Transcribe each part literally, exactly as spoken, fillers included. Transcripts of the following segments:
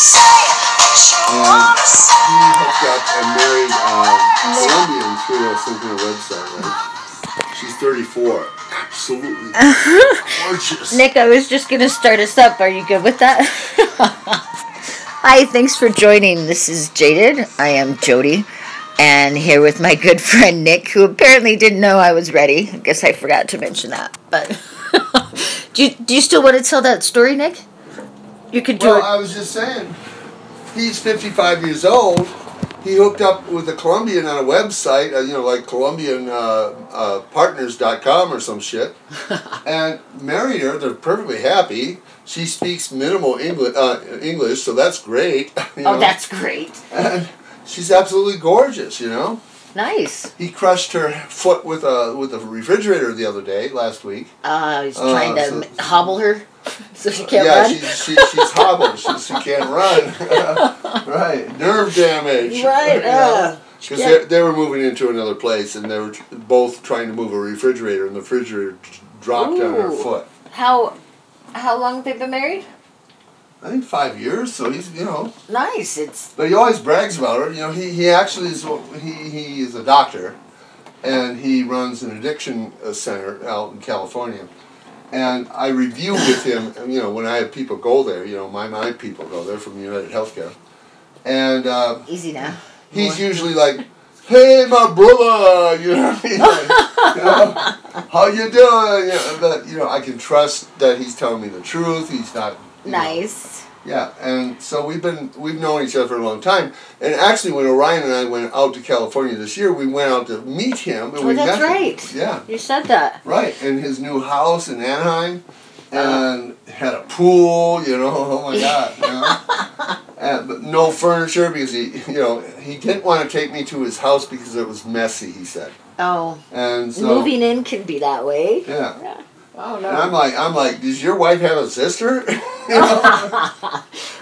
And he hooked up and married uh, Colombian through some kind of website, right? She's thirty-four. Absolutely gorgeous. Nick, I was just going to start us up. Are you good with that? Hi, thanks for joining. This is Jaded. I am Jody. And here with my good friend Nick, who apparently didn't know I was ready. I guess I forgot to mention that. But do, you, do you still want to tell that story, Nick? You could do well, it. Well, I was just saying. He's fifty-five years old. He hooked up with a Colombian on a website, uh, you know, like Colombian Partners dot com or some shit, and married her. They're perfectly happy. She speaks minimal English, uh, English, so that's great. You know? Oh, that's great. And she's absolutely gorgeous, you know. Nice. He crushed her foot with a with a refrigerator the other day, last week. Uh, he's trying uh, to so, hobble her so she can't yeah, run? Yeah, she, she, she's hobbled. she, she can't run. Right. Nerve damage. Right. Because you know? uh, they, they were moving into another place, and they were t- both trying to move a refrigerator, and the refrigerator t- dropped Ooh. on her foot. How, how long have they been married? I think five years, so he's, you know. Nice. It's. But he always brags about her. You know, he, he actually is, he, he is a doctor, and he runs an addiction center out in California. And I review with him, you know, when I have people go there, you know, my, my people go there from UnitedHealthcare. And, uh. Easy now. He's More. usually like, hey, my brother, you know what I mean? Like, you know, how you doing? You know, but, you know, I can trust that he's telling me the truth. He's not. You nice. Know. Yeah, and so we've been we've known each other for a long time. And actually, when Orion and I went out to California this year, we went out to meet him. And oh, we that's met right. Him. Yeah, you said that. Right, in his new house in Anaheim, and uh, had a pool. You know, oh my God. You know? And, but no furniture because he, you know, he didn't want to take me to his house because it was messy. He said. Oh. And so, moving in can be that way. Yeah. yeah. Oh, no. And I'm like, I'm like, does your wife have a sister?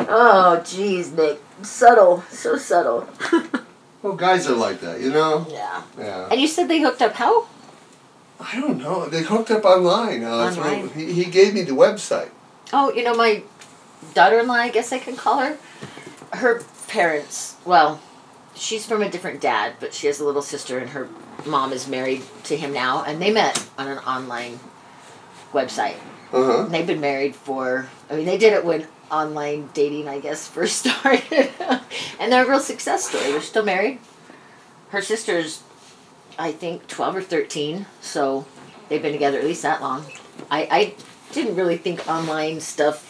Oh, jeez, Nick. Subtle. So subtle. Well, guys are like that, you know? Yeah. Yeah. And you said they hooked up how? I don't know. They hooked up online. Uh, online. He, he gave me the website. Oh, you know, my daughter-in-law, I guess I can call her, her parents, well, she's from a different dad, but she has a little sister, and her mom is married to him now, and they met on an online website. Uh-huh. And they've been married for, I mean, they did it when online dating, I guess, first started. And they're a real success story. They're still married. Her sister's, I think, twelve or thirteen, so they've been together at least that long. I, I didn't really think online stuff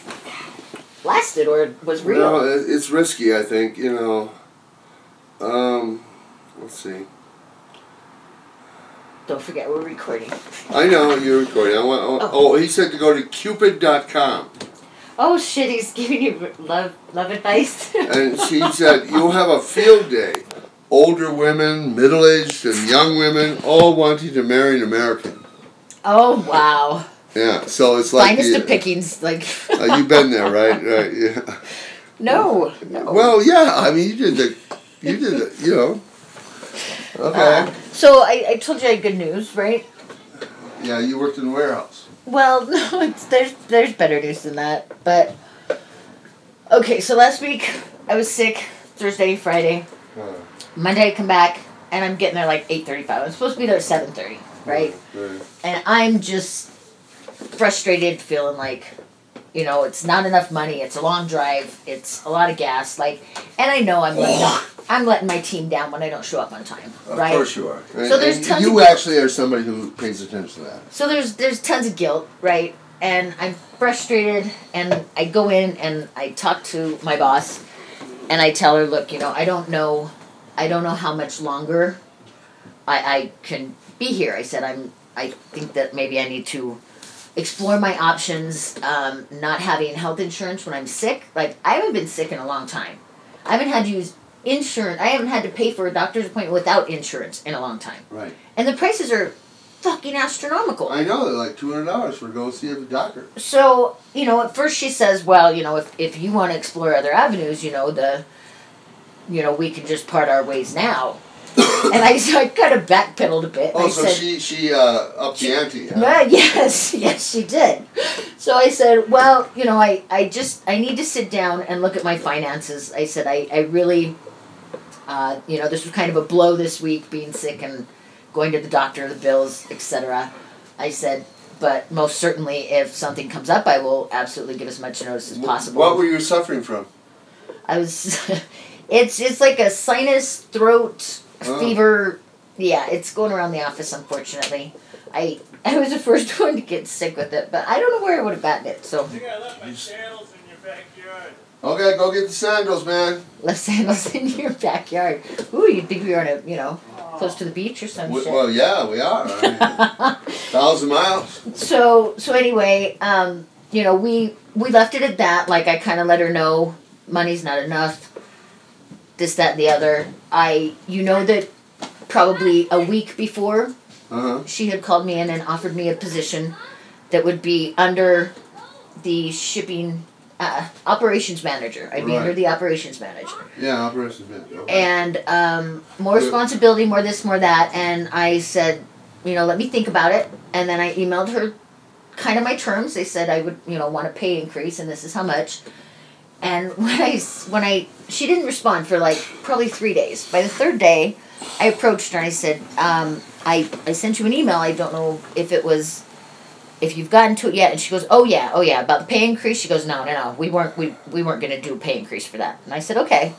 lasted or was real. No, it's risky, I think, you know. Um, let's see. Don't forget, we're recording. I know, you're recording. I want. Oh. oh, he said to go to Cupid dot com. Oh, shit, he's giving you love love advice. And she said, you'll have a field day. Older women, middle-aged, and young women all wanting to marry an American. Oh, wow. Yeah, so it's like... Finest the, of pickings, like... uh, you've been there, right? Right, yeah. No, no. Well, yeah, I mean, you did the... You did the, you know... Okay. Uh, so I, I told you I had good news, right? Yeah, you worked in a warehouse. Well, no, it's, there's there's better news than that. But okay, so last week I was sick Thursday, Friday, huh. Monday I come back and I'm getting there like eight thirty-five. I'm supposed to be there at seven thirty, right? Right? And I'm just frustrated, feeling like, you know, it's not enough money. It's a long drive. It's a lot of gas. Like, and I know I'm like. Oh. I'm letting my team down when I don't show up on time, right? Of course you are. So and, there's and tons you of guilt. Actually are somebody who pays attention to that. So there's there's tons of guilt, right? And I'm frustrated, and I go in and I talk to my boss, and I tell her, look, you know, I don't know, I don't know how much longer I I can be here. I said I'm I think that maybe I need to explore my options. Um, not having health insurance when I'm sick, like I haven't been sick in a long time. I haven't had to use insurance. I haven't had to pay for a doctor's appointment without insurance in a long time. Right. And the prices are fucking astronomical. I know. They're like two hundred dollars for going to see a doctor. So, you know, at first she says, well, you know, if, if you want to explore other avenues, you know, the, you know, we can just part our ways now. And I, so I kind of backpedaled a bit. Oh, I so said, she, she uh, upped the ante. Huh? No, yes, yes, she did. So I said, well, you know, I, I just, I need to sit down and look at my finances. I said, I, I really, uh, you know, this was kind of a blow this week, being sick and going to the doctor, the bills, et cetera. I said, but most certainly if something comes up, I will absolutely give as much notice as possible. What were you suffering from? I was, it's it's like a sinus, throat, oh. fever. Yeah, it's going around the office, unfortunately. I I was the first one to get sick with it, but I don't know where I would have gotten it. So. I think I left my sandals in your backyard. Okay, go get the sandals, man. Left sandals in your backyard. Ooh, you'd think we were on a, you know, close to the beach or some we, shit. Well, yeah, we are. I mean, thousand miles. So, so anyway, um, you know, we, we left it at that. Like, I kind of let her know. Money's not enough, this, that, and the other. I, you know that probably a week before, uh-huh. she had called me in and offered me a position that would be under the shipping, uh, operations manager. I'd be right. under the operations manager. Yeah, operations manager. Okay. And um, more responsibility, more this, more that. And I said, you know, let me think about it. And then I emailed her kind of my terms. They said I would, you know, want a pay increase, and this is how much. And when I, when I, she didn't respond for like probably three days. By the third day, I approached her and I said, um, I, I sent you an email. I don't know if it was, if you've gotten to it yet. And she goes, oh yeah, oh yeah, about the pay increase. She goes, no, no, no, we weren't, we, we weren't going to do a pay increase for that. And I said, okay.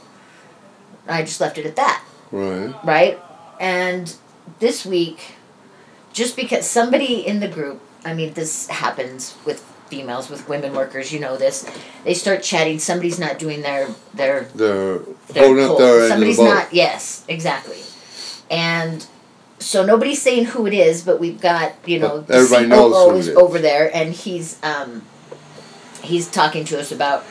And I just left it at that. Right. Right. And this week, just because somebody in the group, I mean, this happens with females, with women workers, you know this. They start chatting. Somebody's not doing their their their, their holding up their somebody's end of the not. Boat. Yes, exactly. And so nobody's saying who it is, but we've got, you know, the everybody C O O knows who is it is over there, and he's um he's talking to us about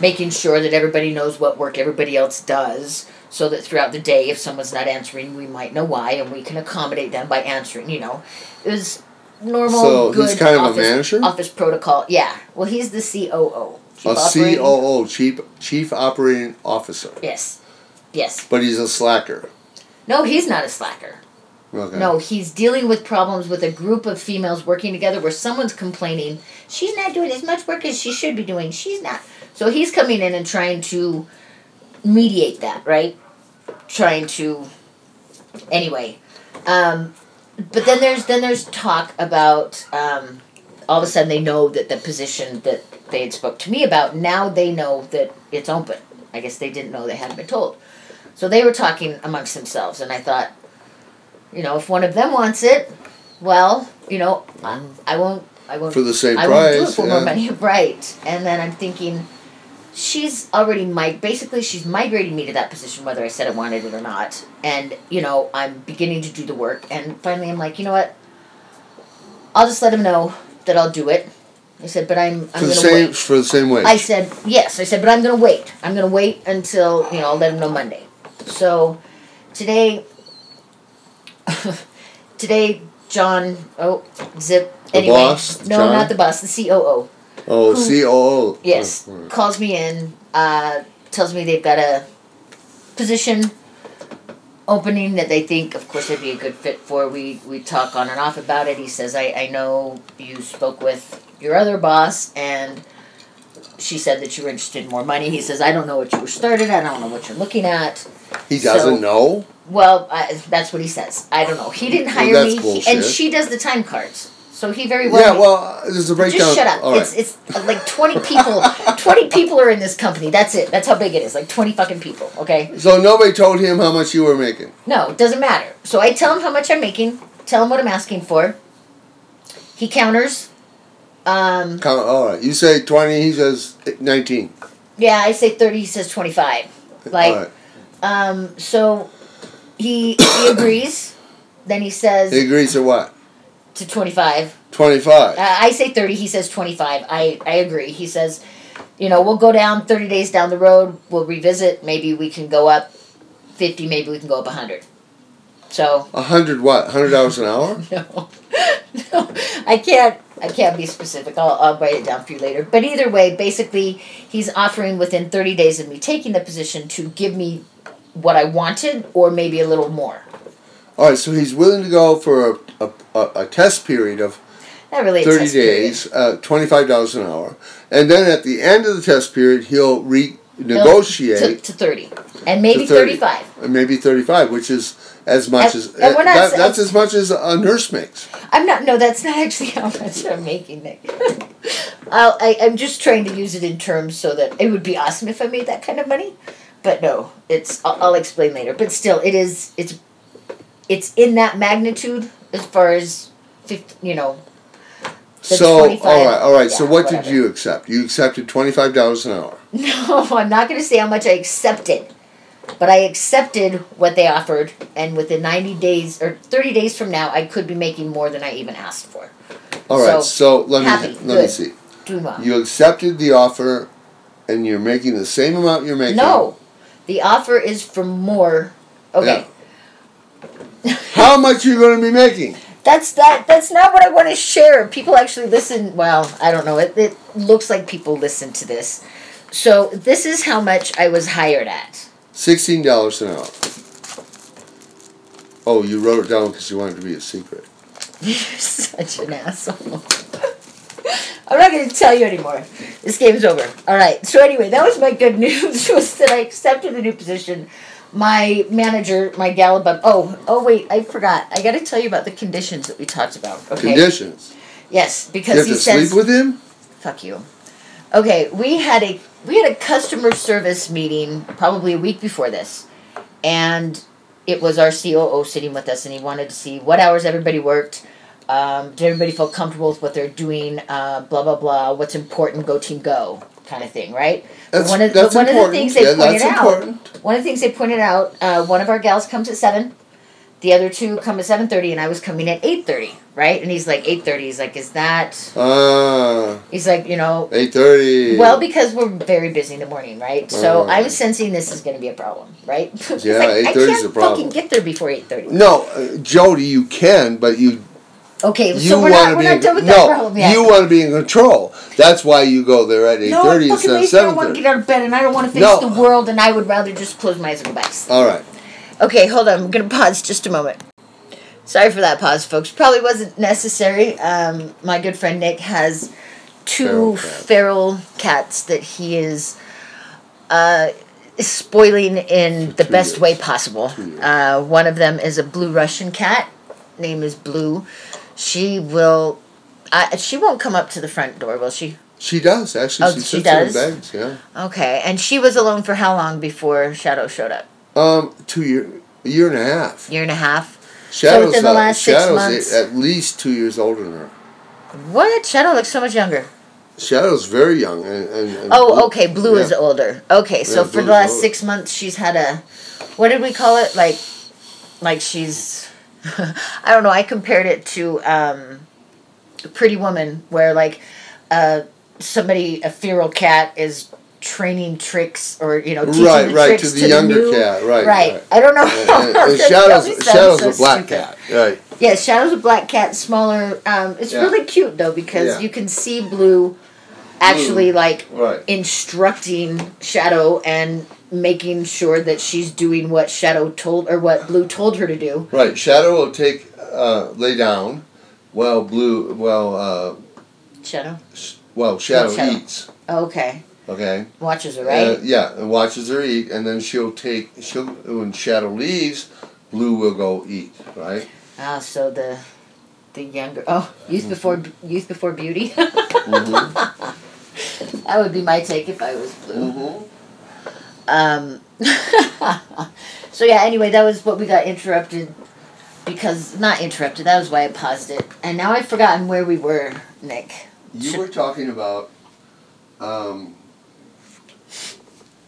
making sure that everybody knows what work everybody else does, so that throughout the day, if someone's not answering, we might know why, and we can accommodate them by answering. You know, it was. Normal, so good he's kind of office, a manager? Office protocol. Yeah. Well, he's the C O O. Chief a operating. C O O, chief chief operating officer. Yes, yes. But he's a slacker. No, he's not a slacker. Okay. No, he's dealing with problems with a group of females working together where someone's complaining she's not doing as much work as she should be doing. She's not. So he's coming in and trying to mediate that, right? Trying to. Anyway. Um, But then there's then there's talk about um, all of a sudden they know that the position that they had spoke to me about, now they know that it's open. I guess they didn't know, they hadn't been told. So they were talking amongst themselves, and I thought, you know, if one of them wants it, well, you know, I, I won't I won't for the same I price, won't do it for yeah. more money, right? And then I'm thinking, she's already mig- basically she's migrating me to that position whether I said I wanted it or not. And, you know, I'm beginning to do the work. And finally I'm like, you know what? I'll just let them know that I'll do it. I said, but I'm, I'm going to wait. For the same wage. I said, yes. I said, but I'm going to wait. I'm going to wait until, you know, I'll let them know Monday. So today, today, John, oh, zip. The anyway, boss? No, John? Not the boss, the C O O. Oh, C O O. Yes. Oh, right. Calls me in, uh, tells me they've got a position opening that they think, of course, they'd be a good fit for. We we talk on and off about it. He says, I, I know you spoke with your other boss, and she said that you were interested in more money. He says, I don't know what you were started at. I don't know what you're looking at. He doesn't so, know? Well, I, that's what he says. I don't know. He didn't hire well, that's me. Bullshit. And she does the time cards. So he very well. Yeah, well, there's a breakdown. Just shut up. All it's right. It's like twenty people. twenty people are in this company. That's it. That's how big it is. Like twenty fucking people. Okay. So nobody told him how much you were making. No, it doesn't matter. So I tell him how much I'm making. Tell him what I'm asking for. He counters. Um, Count, all right. You say twenty. He says nineteen. Yeah, I say thirty. He says twenty-five. Like, all right. um, so he he agrees. Then he says. He agrees to what? To twenty-five. twenty-five. Uh, I say thirty. He says twenty-five. I, I agree. He says, you know, we'll go down thirty days down the road. We'll revisit. Maybe we can go up fifty. Maybe we can go up one hundred. So. one hundred what? one hundred dollars an hour? No. No. I can't. I can't be specific. I'll, I'll write it down for you later. But either way, basically, he's offering within thirty days of me taking the position to give me what I wanted or maybe a little more. All right, so he's willing to go for a, a, a test period of Not really thirty days, uh, twenty-five dollars an hour. And then at the end of the test period, he'll renegotiate. No, to, to thirty. And maybe thirty, thirty-five. And maybe thirty-five, which is as much as, as and we're not, that, that's as much as a nurse makes. I'm not, no, that's not actually how much I'm making, Nick. I'll, I, I'm just trying to use it in terms so that it would be awesome if I made that kind of money. But no, it's, I'll, I'll explain later. But still, it is, it's, it's in that magnitude as far as, fifty, you know, so, all right, all right. Yeah, so what whatever. Did you accept? You accepted twenty-five dollars an hour. No, I'm not going to say how much I accepted. But I accepted what they offered, and within ninety days, or thirty days from now, I could be making more than I even asked for. All right, so, so let me happy, let good, me see. Doing well. You accepted the offer, and you're making the same amount you're making? No. The offer is for more. Okay. Yeah. How much are you going to be making? That's that. That's not what I want to share. People actually listen. Well, I don't know. It, it looks like people listen to this. So this is how much I was hired at. sixteen dollars an hour. Oh, you wrote it down because you wanted to be a secret. You're such an asshole. I'm not going to tell you anymore. This game's over. All right. So anyway, that was my good news, was that I accepted the new position. My manager, my gal above... Oh, oh wait, I forgot. I got to tell you about the conditions that we talked about. Okay? Conditions? Yes, because you have he to says... sleep with him? Fuck you. Okay, we had a... We had a customer service meeting probably a week before this, and it was our C O O sitting with us, and he wanted to see what hours everybody worked, um, did everybody feel comfortable with what they're doing, uh, blah, blah, blah, what's important, go team go, kind of thing, right? That's, but one of, that's but one important. Of the things they yeah, pointed that's out, important. One of the things they pointed out, uh, one of our gals comes at seven, the other two come at seven thirty, and I was coming at eight thirty, right? And he's like, eight thirty. He's like, is that... Uh, he's like, you know... eight thirty. Well, because we're very busy in the morning, right? So uh, I'm sensing this is going to be a problem, right? Yeah, like, eight thirty is a problem. I can't fucking get there before eight thirty. No, uh, Jody, you can, but you... Okay, you so we're not, we're not in, done with no, that problem yet. You want to be in control. That's why you go there at eight thirty no, instead of seven thirty. I don't want to get out of bed, and I don't want to face no. the world, and I would rather just close my eyes and go back to sleep. All right. Okay, hold on. I'm going to pause just a moment. Sorry for that pause, folks. Probably wasn't necessary. Um, my good friend Nick has two feral, cat. feral cats that he is uh, spoiling in for the best years. way possible. Uh, one of them is a blue Russian cat. Name is Blue. She will... I, she won't come up to the front door, will she? She does, actually. Oh, she, she does? In bags, yeah. Okay, and she was alone for how long before Shadow showed up? Um, two year, a year and a half. Year and a half. Shadow's so within the last six Shadow's months, at least two years older than her. What? Shadow looks so much younger. Shadow's very young, and, and, and oh, Blue, okay. Blue yeah. is older. Okay, so yeah, for the last older. six months, she's had a, what did we call it? Like, like she's, I don't know. I compared it to um, Pretty Woman, where like, uh, somebody a feral cat is. Training tricks, or you know, teaching right, the right, tricks to the to younger the new, cat, right, right, right. I don't know. And, and Shadow's, Shadow's so a black stupid. cat, right? Yeah, Shadow's a black cat, smaller. Um, it's yeah. really cute though because yeah. you can see Blue actually Blue. like right. instructing Shadow and making sure that she's doing what Shadow told or what Blue told her to do. Right, Shadow will take uh, lay down, while Blue, while uh, Shadow, sh- well Shadow, Shadow eats. Oh, okay. Okay. Watches her, right? Uh, yeah, and watches her eat, and then she'll take, she'll when Shadow leaves, Blue will go eat, right? Ah, so the the younger, oh, youth mm-hmm. before youth before beauty? mm-hmm. That would be my take if I was Blue. Mm-hmm. Um, so yeah, anyway, that was what we got interrupted, because, not interrupted, that was why I paused it. And now I've forgotten where we were, Nick. You Should- were talking about... Um,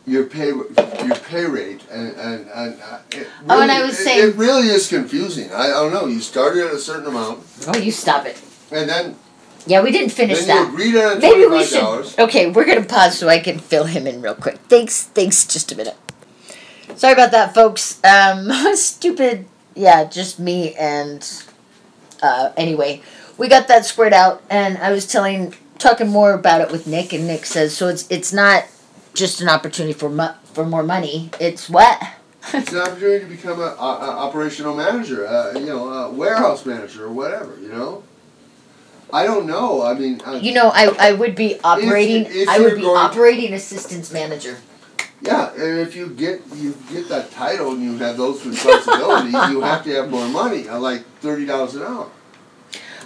Your pay, your pay rate, and and and uh, it really, oh, and I was it, saying it really is confusing. I, I don't know. You started at a certain amount. Oh, you stop it. And then. Yeah, we didn't finish then that. You agreed on Maybe we should. Dollars. Okay, we're gonna pause so I can fill him in real quick. Thanks, thanks. Just a minute. Sorry about that, folks. Um, stupid. Yeah, just me and. Uh, anyway, we got that squared out, and I was telling, talking more about it with Nick, and Nick says so. It's it's not. Just an opportunity for mo- for more money. It's what? It's an opportunity to become an operational manager, uh, you know, a warehouse manager or whatever, you know? I don't know. I mean, uh, you know, I I would be operating. If, if I would be operating to, assistance manager. Yeah, and if you get you get that title and you have those responsibilities, you have to have more money. I like thirty dollars an hour.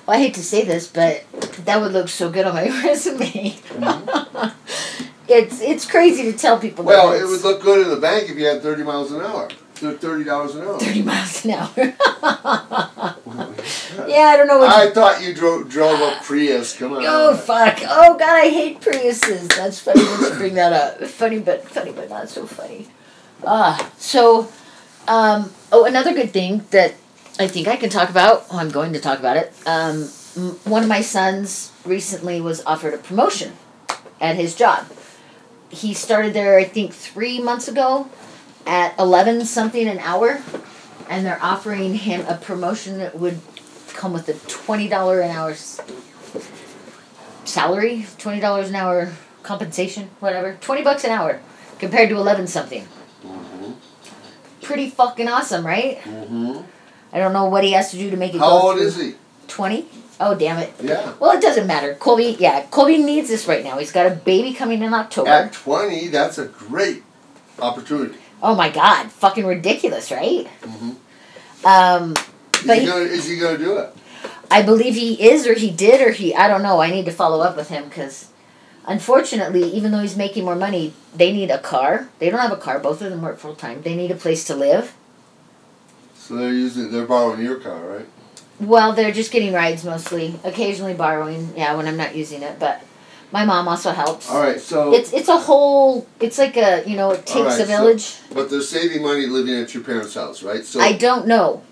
Well, I hate to say this, but that would look so good on my resume. Mm-hmm. it's it's crazy to tell people. Well, that it would look good in the bank if you had thirty miles an hour. Thirty dollars an hour. Thirty miles an hour. Yeah, I don't know. What I you... thought you drove drove a Prius. Come on. Oh fuck! Oh god, I hate Priuses. That's funny. Let's bring that up. Funny, but funny, but not so funny. Ah, uh, so, um, oh, another good thing that I think I can talk about. Oh, I'm going to talk about it. Um, one of my sons recently was offered a promotion at his job. He started there, I think, three months ago. At eleven something an hour, and they're offering him a promotion that would come with a twenty dollar an hour salary, twenty dollars an hour compensation, whatever, twenty bucks an hour, compared to eleven something. Mm-hmm. Pretty fucking awesome, right? Mm-hmm. I don't know what he has to do to make it. How go old through. Is he? Twenty. Oh damn it. Yeah. Well, it doesn't matter. Colby, yeah, Colby needs this right now. He's got a baby coming in October. At twenty, that's a great opportunity. Oh my god, fucking ridiculous, right? Mm-hmm. Um, but is he gonna, is he gonna do it? I believe he is, or he did, or he, I don't know. I need to follow up with him, because unfortunately, even though he's making more money, they need a car. They don't have a car. Both of them work full time. They need a place to live. So they're using, they're borrowing your car, right? Well, they're just getting rides mostly. Occasionally borrowing, yeah, when I'm not using it, but... My mom also helps. All right, so... It's it's a whole... It's like a, you know, it takes right, a village. So, but they're saving money living at your parents' house, right? So I don't know,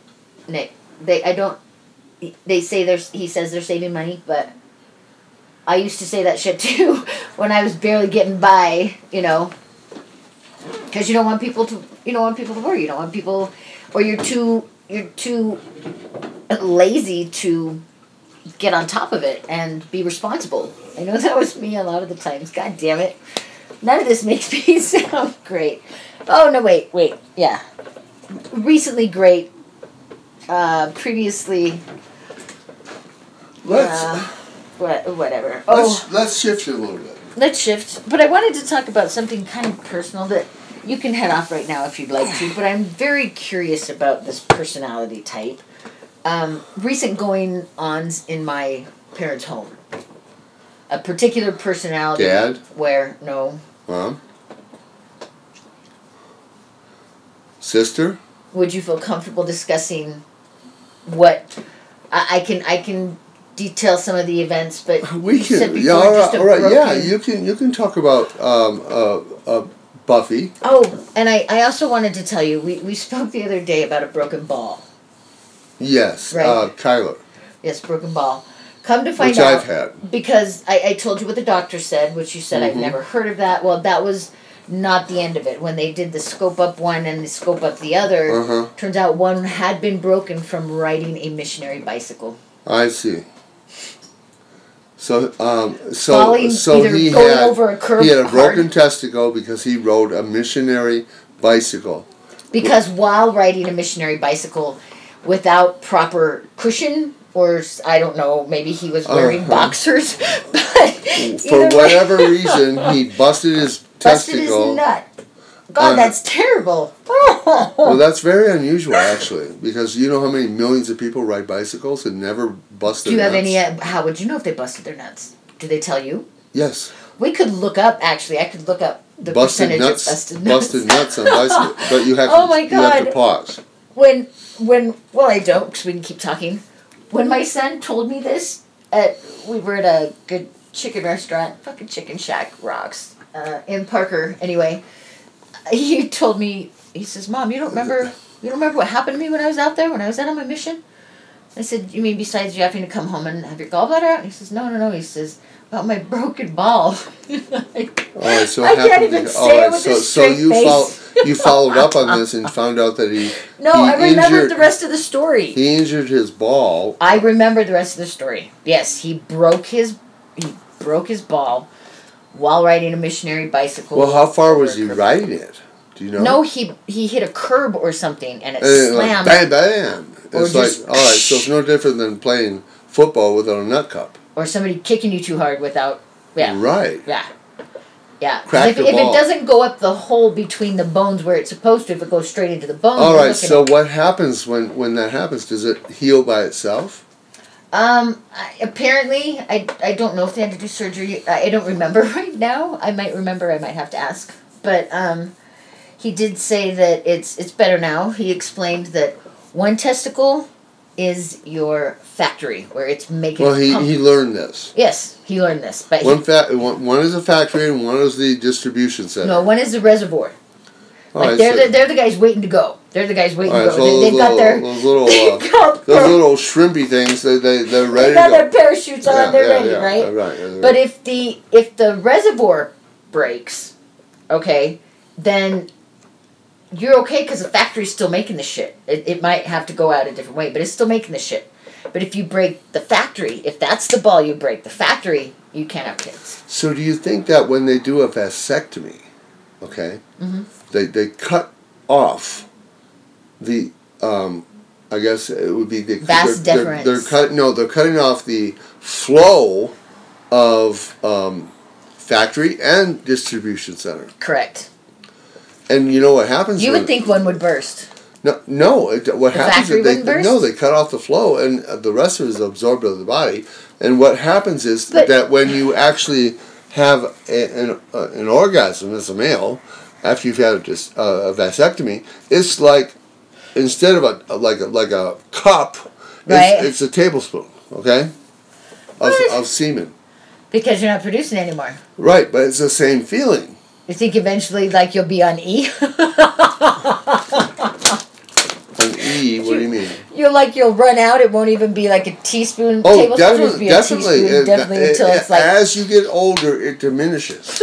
Nick. They, I don't... They say they're... He says they're saving money, but... I used to say that shit, too, when I was barely getting by, you know. Because you don't want people to... You don't want people to worry. You don't want people... Or you're too... You're too lazy to... get on top of it and be responsible. I know that was me a lot of the times. God damn it. None of this makes me sound great. Oh, no, wait, wait. Yeah. Recently great. Uh, previously... Let's... Uh, what, whatever. Oh, let's, let's shift a little bit. Let's shift. But I wanted to talk about something kind of personal that you can head off right now if you'd like to, but I'm very curious about this personality type. Um, recent going-ons in my parents' home. A particular personality. Dad? Where, no. Mom? Sister? Would you feel comfortable discussing what... I, I can I can detail some of the events, but... We can, yeah, all right, all right yeah, you can, you can talk about um, uh, uh, Buffy. Oh, and I, I also wanted to tell you, we, we spoke the other day about a broken ball. Yes, right? uh, Kyler. Yes, broken ball. Come to find which out, I've had. Because I, I told you what the doctor said, which you said mm-hmm. I've never heard of that. Well, that was not the end of it. When they did the scope up one and the scope up the other, uh-huh. turns out one had been broken from riding a missionary bicycle. I see. So, um, so, Falling, so he had over a curb he had a broken hard. testicle because he rode a missionary bicycle. Because while riding a missionary bicycle. Without proper cushion, or I don't know, maybe he was wearing uh-huh. boxers. But for whatever reason, he busted his busted testicle. Busted his nut. God, uh, that's terrible. Well, that's very unusual, actually, because you know how many millions of people ride bicycles and never bust their nuts? Do you have any... How would you know if they busted their nuts? Do they tell you? Yes. We could look up, actually, I could look up the busted percentage nuts, of busted nuts. Busted nuts on bicycles, but you have, oh to, my God. you have to pause. When... When, well, I don't, because we can keep talking. When my son told me this, at, we were at a good chicken restaurant, fucking Chicken Shack rocks, uh, in Parker, anyway. He told me, he says, Mom, you don't remember, you don't remember what happened to me when I was out there, when I was out on my mission? I said, you mean besides you having to come home and have your gallbladder out? And he says, no, no, no. He says, about my broken ball. like, all right, so I can't even to, say right, it with so, a straight so you face. Follow, you followed up on this and found out that he No, he I remembered injured, the rest of the story. He injured his ball. I remember the rest of the story. Yes, he broke his he broke his ball while riding a missionary bicycle. Well, how far was he riding it? Do you know? No, he he hit a curb or something, and it and slammed. Like, bam, bam. It's just, like, all right, so it's no different than playing football without a nut cup. Or somebody kicking you too hard without, yeah. Right. Yeah. Yeah. Crack if, if it doesn't go up the hole between the bones where it's supposed to, if it goes straight into the bones. All right, so at, what happens when, when that happens? Does it heal by itself? Um, I, apparently, I, I don't know if they had to do surgery. I, I don't remember right now. I might remember. I might have to ask. But um, he did say that it's it's better now. He explained that one testicle is your factory, where it's making... Well, he, he learned this. Yes, he learned this. But one, he, fa- one, one is a factory and one is the distribution center. No, one is the reservoir. All like right, they're so the, they're the guys waiting to go. They're the guys waiting right, to go. So they, they've little, got their those little uh, those little shrimpy things. They they they're ready. They got to go. Their parachutes on. Yeah, they're yeah, ready, yeah, right? Yeah, right, yeah, but right. if the if the reservoir breaks, okay, then you're okay because the factory's still making the shit. It it might have to go out a different way, but it's still making the shit. But if you break the factory, if that's the ball you break, the factory, you can't have kids. So do you think that when they do a vasectomy, okay, mm-hmm. they they cut off the, um, I guess it would be the vas deferens. They're, they're cutting no, they're cutting off the flow of um, factory and distribution center. Correct. And you know what happens? You would think one would burst. No, no. It, what the happens is they burst? no, they cut off the flow, and the rest of it is absorbed by the body. And what happens is but, that when you actually have a, an uh, an orgasm as a male, after you've had a, just, uh, a vasectomy, it's like instead of a, a like a, like a cup, right. it's, it's a tablespoon, okay, of, of semen. Because you're not producing anymore. Right, but it's the same feeling. You think eventually, like, you'll be on E? On E? What do you mean? You're like, you'll run out. It won't even be like a teaspoon. Oh, tablespoon. Definitely. It'll be definitely. A teaspoon, it, definitely it, until it, it's like... As you get older, it diminishes.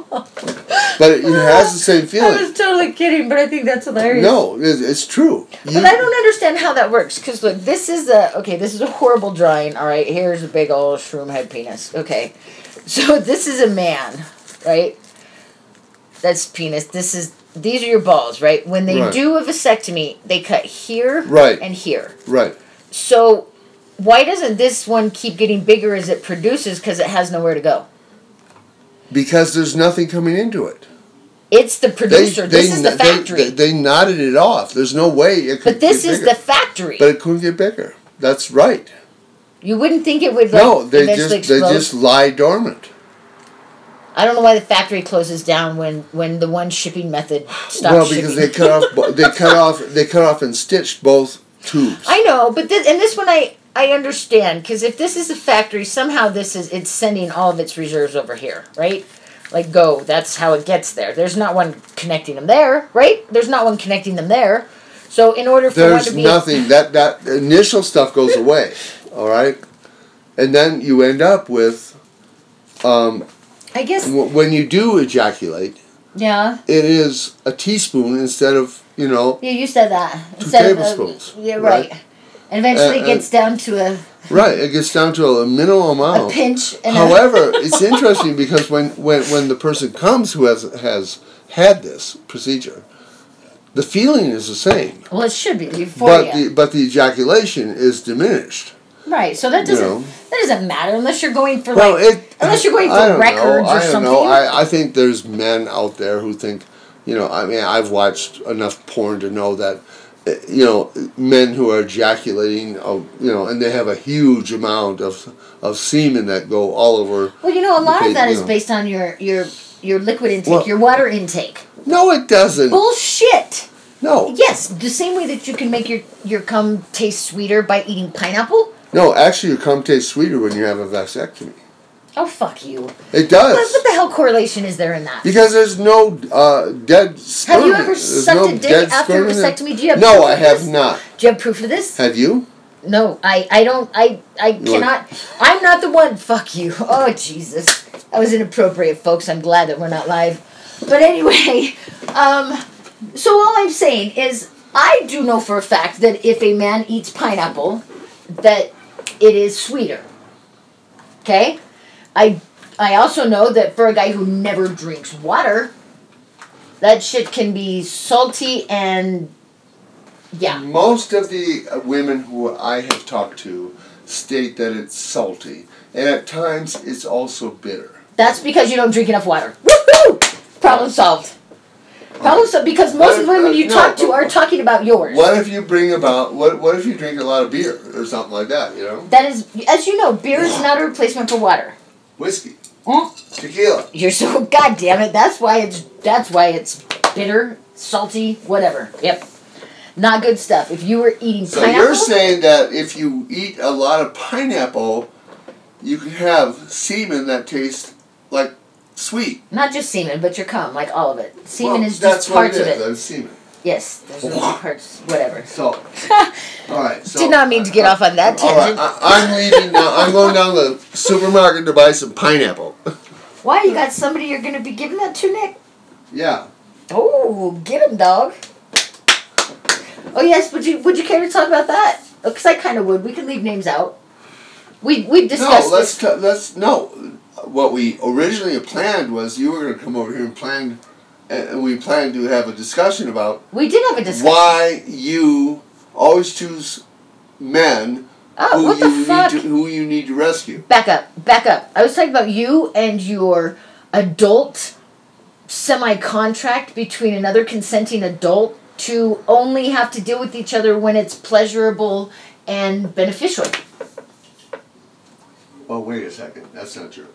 But it, it has the same feeling. I was totally kidding, but I think that's hilarious. No, it's, it's true. You, but I don't understand how that works. Because, look, this is a... Okay, this is a horrible drawing. All right, here's a big old shroom head penis. Okay. So this is a man, right? That's penis. This is these are your balls, right? When they right. do a vasectomy, they cut here right. and here. Right. So why doesn't this one keep getting bigger as it produces because it has nowhere to go? Because there's nothing coming into it. It's the producer. They, they, this is the factory. They, they, they knotted it off. There's no way it could But this get is bigger. The factory. But it couldn't get bigger. That's right. You wouldn't think it would like, no, they eventually just, explode. They just lie dormant. I don't know why the factory closes down when, when the one shipping method stops shipping. Well, because shipping. they cut off they cut off they cut off and stitched both tubes. I know, but this, and this one I, I understand because if this is the factory, somehow this is it's sending all of its reserves over here, right? Like go, that's how it gets there. There's not one connecting them there, right? There's not one connecting them there. So in order for There's one to be nothing that that initial stuff goes away, all right, and then you end up with. Um, I guess when you do ejaculate, yeah, it is a teaspoon instead of you know. Yeah, you said that. Two instead tablespoons. Of a, yeah, right. right. And eventually, and, it gets down to a. Right, it gets down to a minimal amount. A pinch. And However, a it's interesting because when, when, when the person comes who has has had this procedure, the feeling is the same. Well, it should be euphoria. But the but the ejaculation is diminished. Right, so that doesn't you know. that doesn't matter unless you're going for well, like it, unless you're going for records know, or I something. Know. I I think there's men out there who think, you know, I mean, I've watched enough porn to know that, you know, men who are ejaculating, you know, and they have a huge amount of of semen that go all over. Well, you know, a lot page, of that is know. based on your your your liquid intake, well, your water intake. No, it doesn't. Bullshit. No. Yes, the same way that you can make your your cum taste sweeter by eating pineapple. No, actually, your cum tastes sweeter when you have a vasectomy. Oh, fuck you. It does. What, what the hell correlation is there in that? Because there's no uh, dead sperm. Have you ever there's sucked no a dick after a vasectomy? Do you have no, proof I of have this? not. Do you have proof of this? Have you? No, I, I don't, I, I cannot, I'm not the one. Fuck you. Oh, Jesus. That was inappropriate, folks. I'm glad that we're not live. But anyway, um, so all I'm saying is I do know for a fact that if a man eats pineapple, that it is sweeter. Okay? I I also know that for a guy who never drinks water, That shit can be salty and, yeah. Most of the women who I have talked to state that it's salty. And at times, it's also bitter. That's because you don't drink enough water. Woo-hoo! Problem solved. Problem solved, because most if, of the women you uh, talk no, to are talking about yours. What if you bring about, what What if you drink a lot of beer or something like that, you know? That is, as you know, beer is not a replacement for water. Whiskey. Mm. Tequila. You're so goddamn it. That's why it's that's why it's bitter, salty, whatever. Yep, not good stuff. If you were eating so pineapple, so you're saying that if you eat a lot of pineapple, you can have semen that tastes like sweet. Not just semen, but your cum, like all of it. Semen well, is just parts of it. That's what it is. That's semen. Yes, there's no parts, whatever. So, all right. So, did not mean to get uh, off on that tangent. Right, I, I'm leaving now. I'm going down the supermarket to buy some pineapple. Why? You got somebody you're going to be giving that to, Nick? Yeah. Oh, get him, dog. Oh, yes. Would you Would you care to talk about that? Because I kind of would. We can leave names out. We We've discussed. No, let's t- let's no. What we originally planned was you were going to come over here and plan. And we planned to have a discussion about... We did have a discussion. ...why you always choose men oh, who, what the you fuck? Need to, who you need to rescue. Back up. Back up. I was talking about you and your adult semi-contract between another consenting adult to only have to deal with each other when it's pleasurable and beneficial. Well, wait a second. That's not true.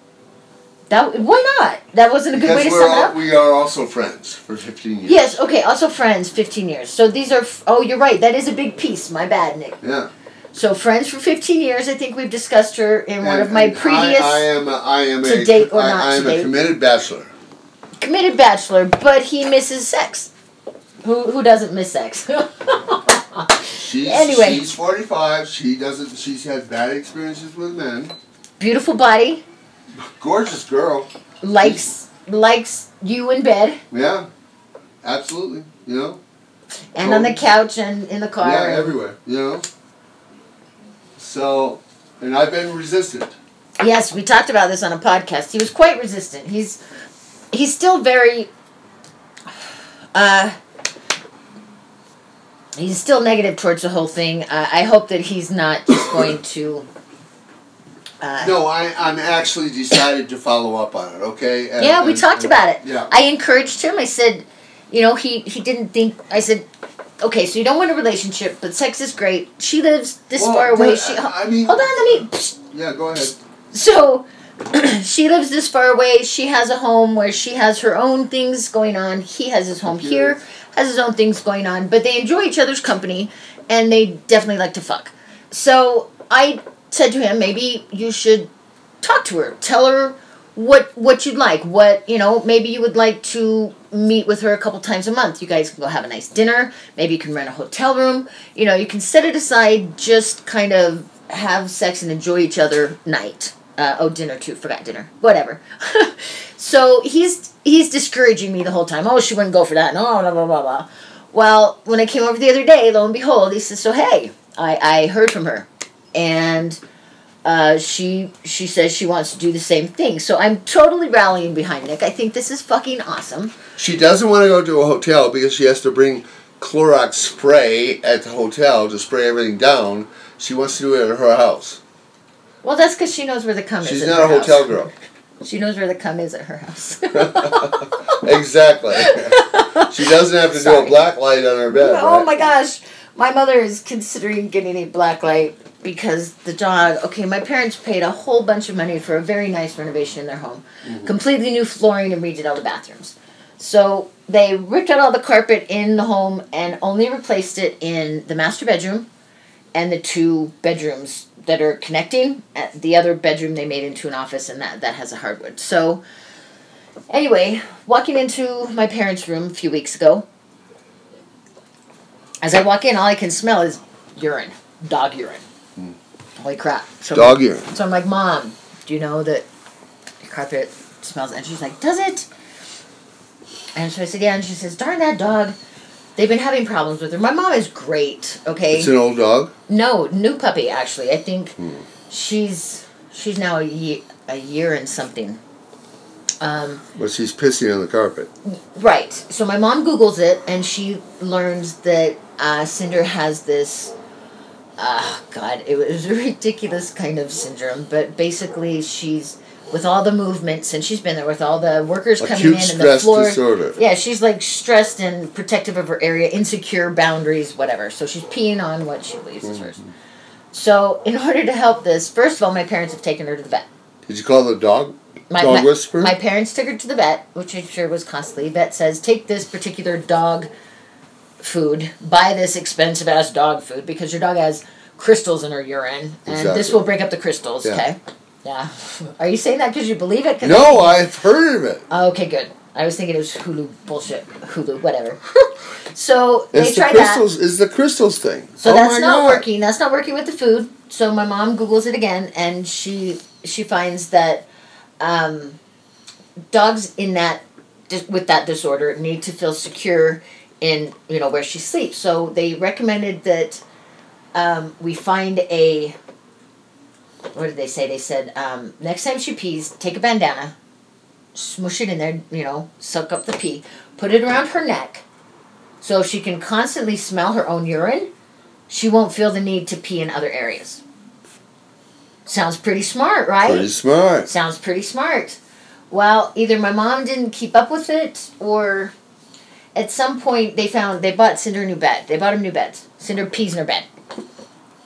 That why not? That wasn't a good because way to sum all, it up. We are also friends for fifteen years. Yes, okay, also friends, fifteen years. So these are. F- oh, you're right. That is a big piece. My bad, Nick. Yeah. So friends for fifteen years. I think we've discussed her in and, one of my previous. I, I am. A, I am to a, date or I, not I am to date. a committed bachelor. Committed bachelor, but he misses sex. Who who doesn't miss sex? she's, anyway, she's forty-five. She doesn't. She's had bad experiences with men. Beautiful body. Gorgeous girl. Likes She's, likes you in bed. Yeah, absolutely. You know, and so, on the couch and in the car. Yeah, and everywhere. You know. So, and I've been resistant. Yes, we talked about this on a podcast. He was quite resistant. He's he's still very. Uh, he's still negative towards the whole thing. Uh, I hope that he's not just going to. Uh, no, I, I'm actually decided to follow up on it, okay? And, yeah, we and, talked and, about it. Yeah. I encouraged him. I said, you know, he, he didn't think... I said, okay, so you don't want a relationship, but sex is great. She lives this well, far away. She I, I mean, Hold on, let me... Yeah, go ahead. So, she lives this far away. She has a home where she has her own things going on. He has his home here, has his own things going on. But they enjoy each other's company, and they definitely like to fuck. So, I... said to him, maybe you should talk to her. Tell her what what you'd like. What, you know, maybe you would like to meet with her a couple times a month. You guys can go have a nice dinner. Maybe you can rent a hotel room. You know, you can set it aside. Just kind of have sex and enjoy each other night. Uh, oh, dinner too. Forgot dinner. Whatever. So he's he's discouraging me the whole time. Oh, she wouldn't go for that. No, blah, blah, blah, blah. Well, when I came over the other day, lo and behold, he says, so hey, I, I heard from her. And uh, she she says she wants to do the same thing. So I'm totally rallying behind Nick. I think this is fucking awesome. She doesn't want to go to a hotel because she has to bring Clorox spray at the hotel to spray everything down. She wants to do it at her house. Well, that's because she knows where the cum is. She's not a hotel girl. She knows where the cum is at her house. Exactly. She doesn't have to Sorry. do a black light on her bed. Oh, right? My gosh. My mother is considering getting a black light. Because the dog, okay, my parents paid a whole bunch of money for a very nice renovation in their home. Mm-hmm. Completely new flooring and redid all the bathrooms. So they ripped out all the carpet in the home and only replaced it in the master bedroom and the two bedrooms that are connecting. The other bedroom they made into an office, and that, that has a hardwood. So anyway, walking into my parents' room a few weeks ago, as I walk in, all I can smell is urine, dog urine. Holy crap. So Dog ear. So I'm like, Mom, do you know that the carpet smells? And she's like, does it? And so I said, yeah. And she says, darn that dog. They've been having problems with her. My mom is great, okay? It's an old dog? No, new puppy, actually. I think hmm. she's she's now a year, a year and something. Um, well, she's pissing on the carpet. Right. So my mom Googles it, and she learns that uh, Cinder has this... Oh, God, it was a ridiculous kind of syndrome. But basically, she's, with all the movements, and she's been there with all the workers Acute coming in and the floor. Acute stress disorder. Yeah, she's, like, stressed and protective of her area, insecure boundaries, whatever. So she's peeing on what she believes is hers. Mm-hmm. So in order to help this, first of all, my parents have taken her to the vet. Did you call the dog? My, dog my, whisperer? My parents took her to the vet, which I'm sure was costly. Vet says, take this particular dog... food, buy this expensive ass dog food because your dog has crystals in her urine and exactly. This will break up the crystals, yeah. Okay? Yeah. Are you saying that because you believe it? Cause no, I... I've heard of it. Okay, good. I was thinking it was Hulu bullshit. Hulu, whatever. So it's they tried the crystals, that. It's the crystals thing. So oh that's not God. working. That's not working with the food. So my mom Googles it again and she she finds that um, dogs in that with that disorder need to feel secure in, you know, where she sleeps. So they recommended that um, we find a, what did they say? They said, um, next time she pees, take a bandana, smoosh it in there, you know, suck up the pee, put it around her neck so she can constantly smell her own urine. She won't feel the need to pee in other areas. Sounds pretty smart, right? Pretty smart. Sounds pretty smart. Well, either my mom didn't keep up with it or... At some point, they found, they bought Cinder a new bed. They bought him new beds. Cinder pees in her bed.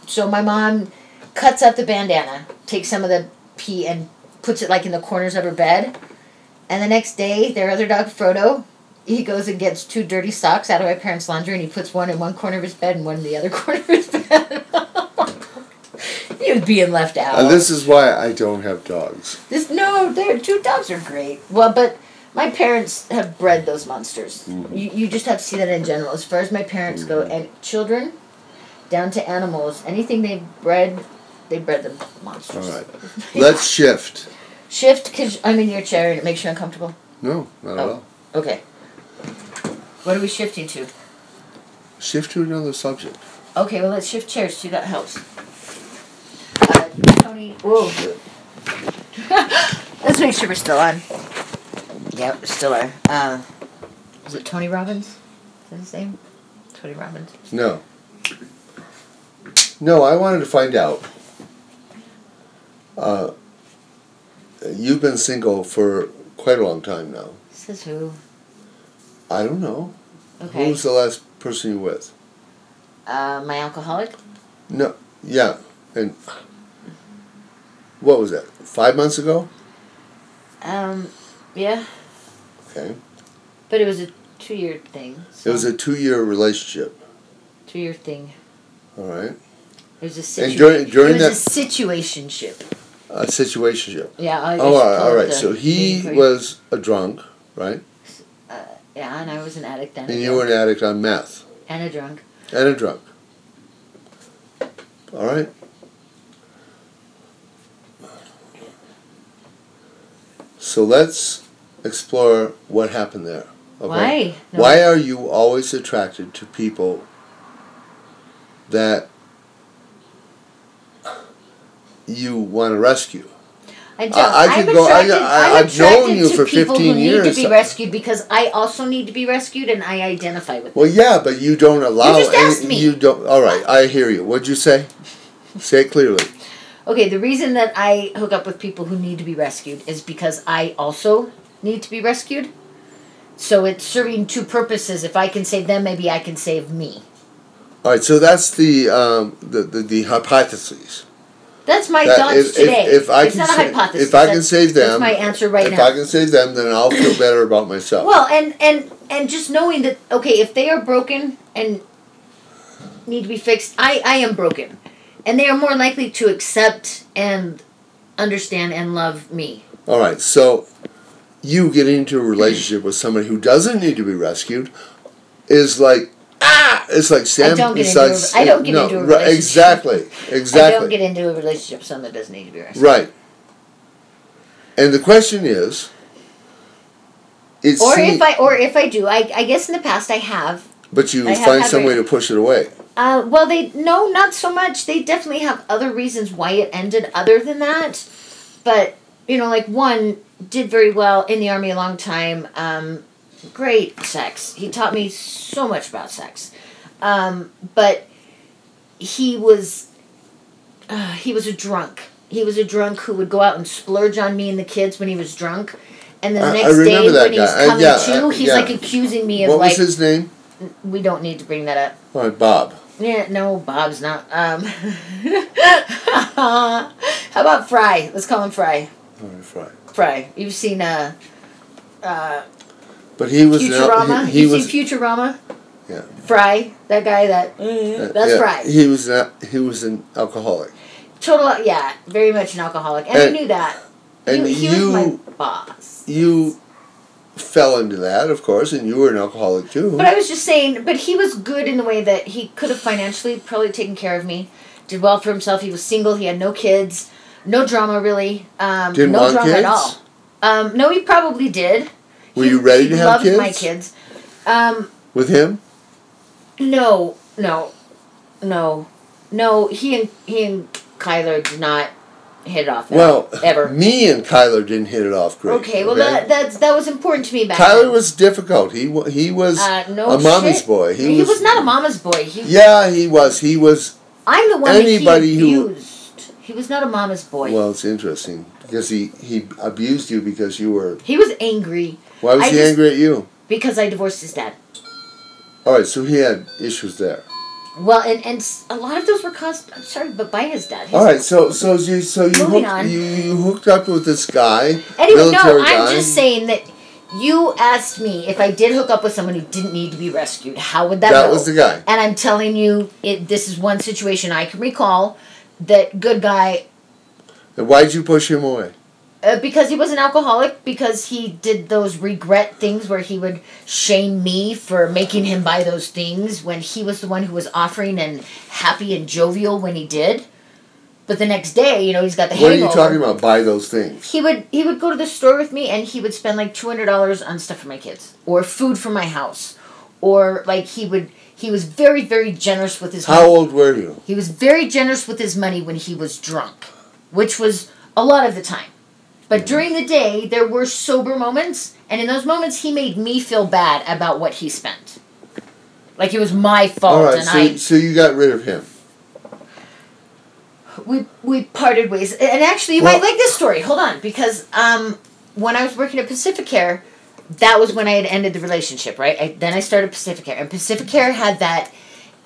So my mom cuts up the bandana, takes some of the pee and puts it like in the corners of her bed. And the next day, their other dog, Frodo, he goes and gets two dirty socks out of my parents' laundry and he puts one in one corner of his bed and one in the other corner of his bed. He was being left out. Uh, this is why I don't have dogs. This No, they're, two dogs are great. Well, but... My parents have bred those monsters. Mm-hmm. You you just have to see that in general. As far as my parents mm-hmm. go, and children, down to animals, anything they've bred, they bred them monsters. All right. Let's shift. Shift, because I'm in your chair and it makes you uncomfortable? No, not oh. at all. Okay. What are we shifting to? Shift to another subject. Okay, well, let's shift chairs too. That helps. Uh, Tony, whoa. Let's make sure we're still on. Yep, still are. Uh, was it Tony Robbins? Is that his name? Tony Robbins? No. No, I wanted to find out. Uh, you've been single for quite a long time now. Says who? I don't know. Okay. Who's the last person you were with? Uh, my alcoholic? No. Yeah. And what was that? Five months ago? Um... Yeah. Okay. But it was a two-year thing. So. It was a two-year relationship. Two-year thing. All right. It was a situation. And during, during it was that, a situationship. A situationship. Yeah. I oh, all right. All right. So he was a drunk, right? Uh, yeah, and I was an addict. And, and you were an addict on meth. And a drunk. And a drunk. All right. So let's explore what happened there. Okay? Why? No. Why are you always attracted to people that you want to rescue? I don't. I, I could I'm go. Attracted, I, I, I'm I've known you for fifteen years. Need to be rescued because I also need to be rescued, and I identify with. Well, them. yeah, but you don't allow. You just asked me. You don't. All right, I hear you. What'd you say? Say it clearly. Okay, the reason that I hook up with people who need to be rescued is because I also need to be rescued. So it's serving two purposes. If I can save them, maybe I can save me. All right, so that's the um, the, the, the hypothesis. That's my that thoughts if, today. If, if I it's can not a hypothesis. If I can save them, that's my answer right if now. If I can save them, then I'll feel better about myself. Well, and, and, and just knowing that, okay, if they are broken and need to be fixed, I, I am broken. And they are more likely to accept and understand and love me. All right, so you getting into a relationship with somebody who doesn't need to be rescued is like, ah, it's like Sam. I don't get, into, like, a, I don't get no, into a relationship. Exactly, exactly. I don't get into a relationship with someone that doesn't need to be rescued. Right. And the question is... It's or, if I, or if I do. I, I guess in the past I have. But you I find some way to push it away. Uh, well, they no, not so much. They definitely have other reasons why it ended other than that. But, you know, like, one, did very well in the Army a long time. Um, great sex. He taught me so much about sex. Um, but he was, uh, he was a drunk. He was a drunk who would go out and splurge on me and the kids when he was drunk. And the I, next I day when he's coming I, yeah, to, I, he's yeah. like accusing me of what like... What was his name? We don't need to bring that up. Oh, Bob. Yeah, no, Bob's not. Um, How about Fry? Let's call him Fry. All right, Fry. Fry. You've seen uh, uh, but he was Futurama? An, he, he You've was, seen Futurama? Yeah. Fry, that guy that... Mm-hmm. That's yeah, Fry. He was, an, he was an alcoholic. Total, yeah, very much an alcoholic. And, and I knew that. And he, he you, was my boss. You fell into that, of course, and you were an alcoholic too. But I was just saying, but he was good in the way that he could have financially probably taken care of me, did well for himself. He was single, he had no kids, no drama really, um, didn't no want drama kids? At all. Um, no, he probably did. Were he, you ready to have kids? He loved my kids. Um, With him? No, no, no, no. He and he and Kyler did not hit it off. That well, ever. Me and Kyler didn't hit it off great. Okay, well okay? that that's, that was important to me back Kyler then. Kyler was difficult. He he was uh, no a mama's shit. boy. He, he was, was not a mama's boy. He yeah, was, he was. He was. I'm the one anybody that he abused. Who, he was not a mama's boy. Well, it's interesting because he, he abused you because you were. He was angry. Why was I he just, angry at you? Because I divorced his dad. All right, so he had issues there. Well, and, and a lot of those were caused, I'm sorry, but by his dad. His All right, so so you so you hooked, you, you hooked up with this guy, anyway, no, I'm guy. just saying that you asked me if I did hook up with someone who didn't need to be rescued, how would that That go? was the guy. And I'm telling you, it, this is one situation I can recall, that good guy. And why'd you push him away? Uh, because he was an alcoholic, because he did those regret things where he would shame me for making him buy those things when he was the one who was offering and happy and jovial when he did. But the next day, you know, he's got the hangover. What are you talking about, buy those things? He would he would go to the store with me and he would spend like two hundred dollars on stuff for my kids or food for my house. Or like he would, he was very, very generous with his money. How old were you? He was very generous with his money when he was drunk, which was a lot of the time. But during the day, there were sober moments, and in those moments, he made me feel bad about what he spent. Like it was my fault. All right, and so, I, so you got rid of him. We we parted ways, and actually, you well, might like this story. Hold on, because um, when I was working at Pacificare, that was when I had ended the relationship. Right, I, then I started Pacificare, and Pacificare had that.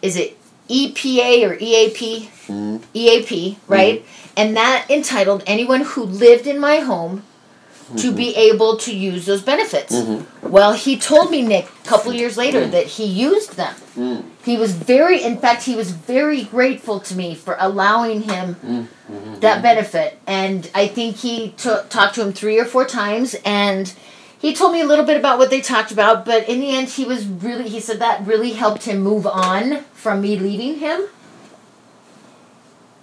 Is it E P A or E A P? Mm-hmm. E A P, right? Mm-hmm. And that entitled anyone who lived in my home mm-hmm. to be able to use those benefits. Mm-hmm. Well, he told me, Nick, a couple of years later, mm. that he used them. Mm. He was very, in fact, he was very grateful to me for allowing him mm-hmm. that benefit. And I think he t- talked to him three or four times, and he told me a little bit about what they talked about, but in the end, he was really, he said that really helped him move on from me leaving him.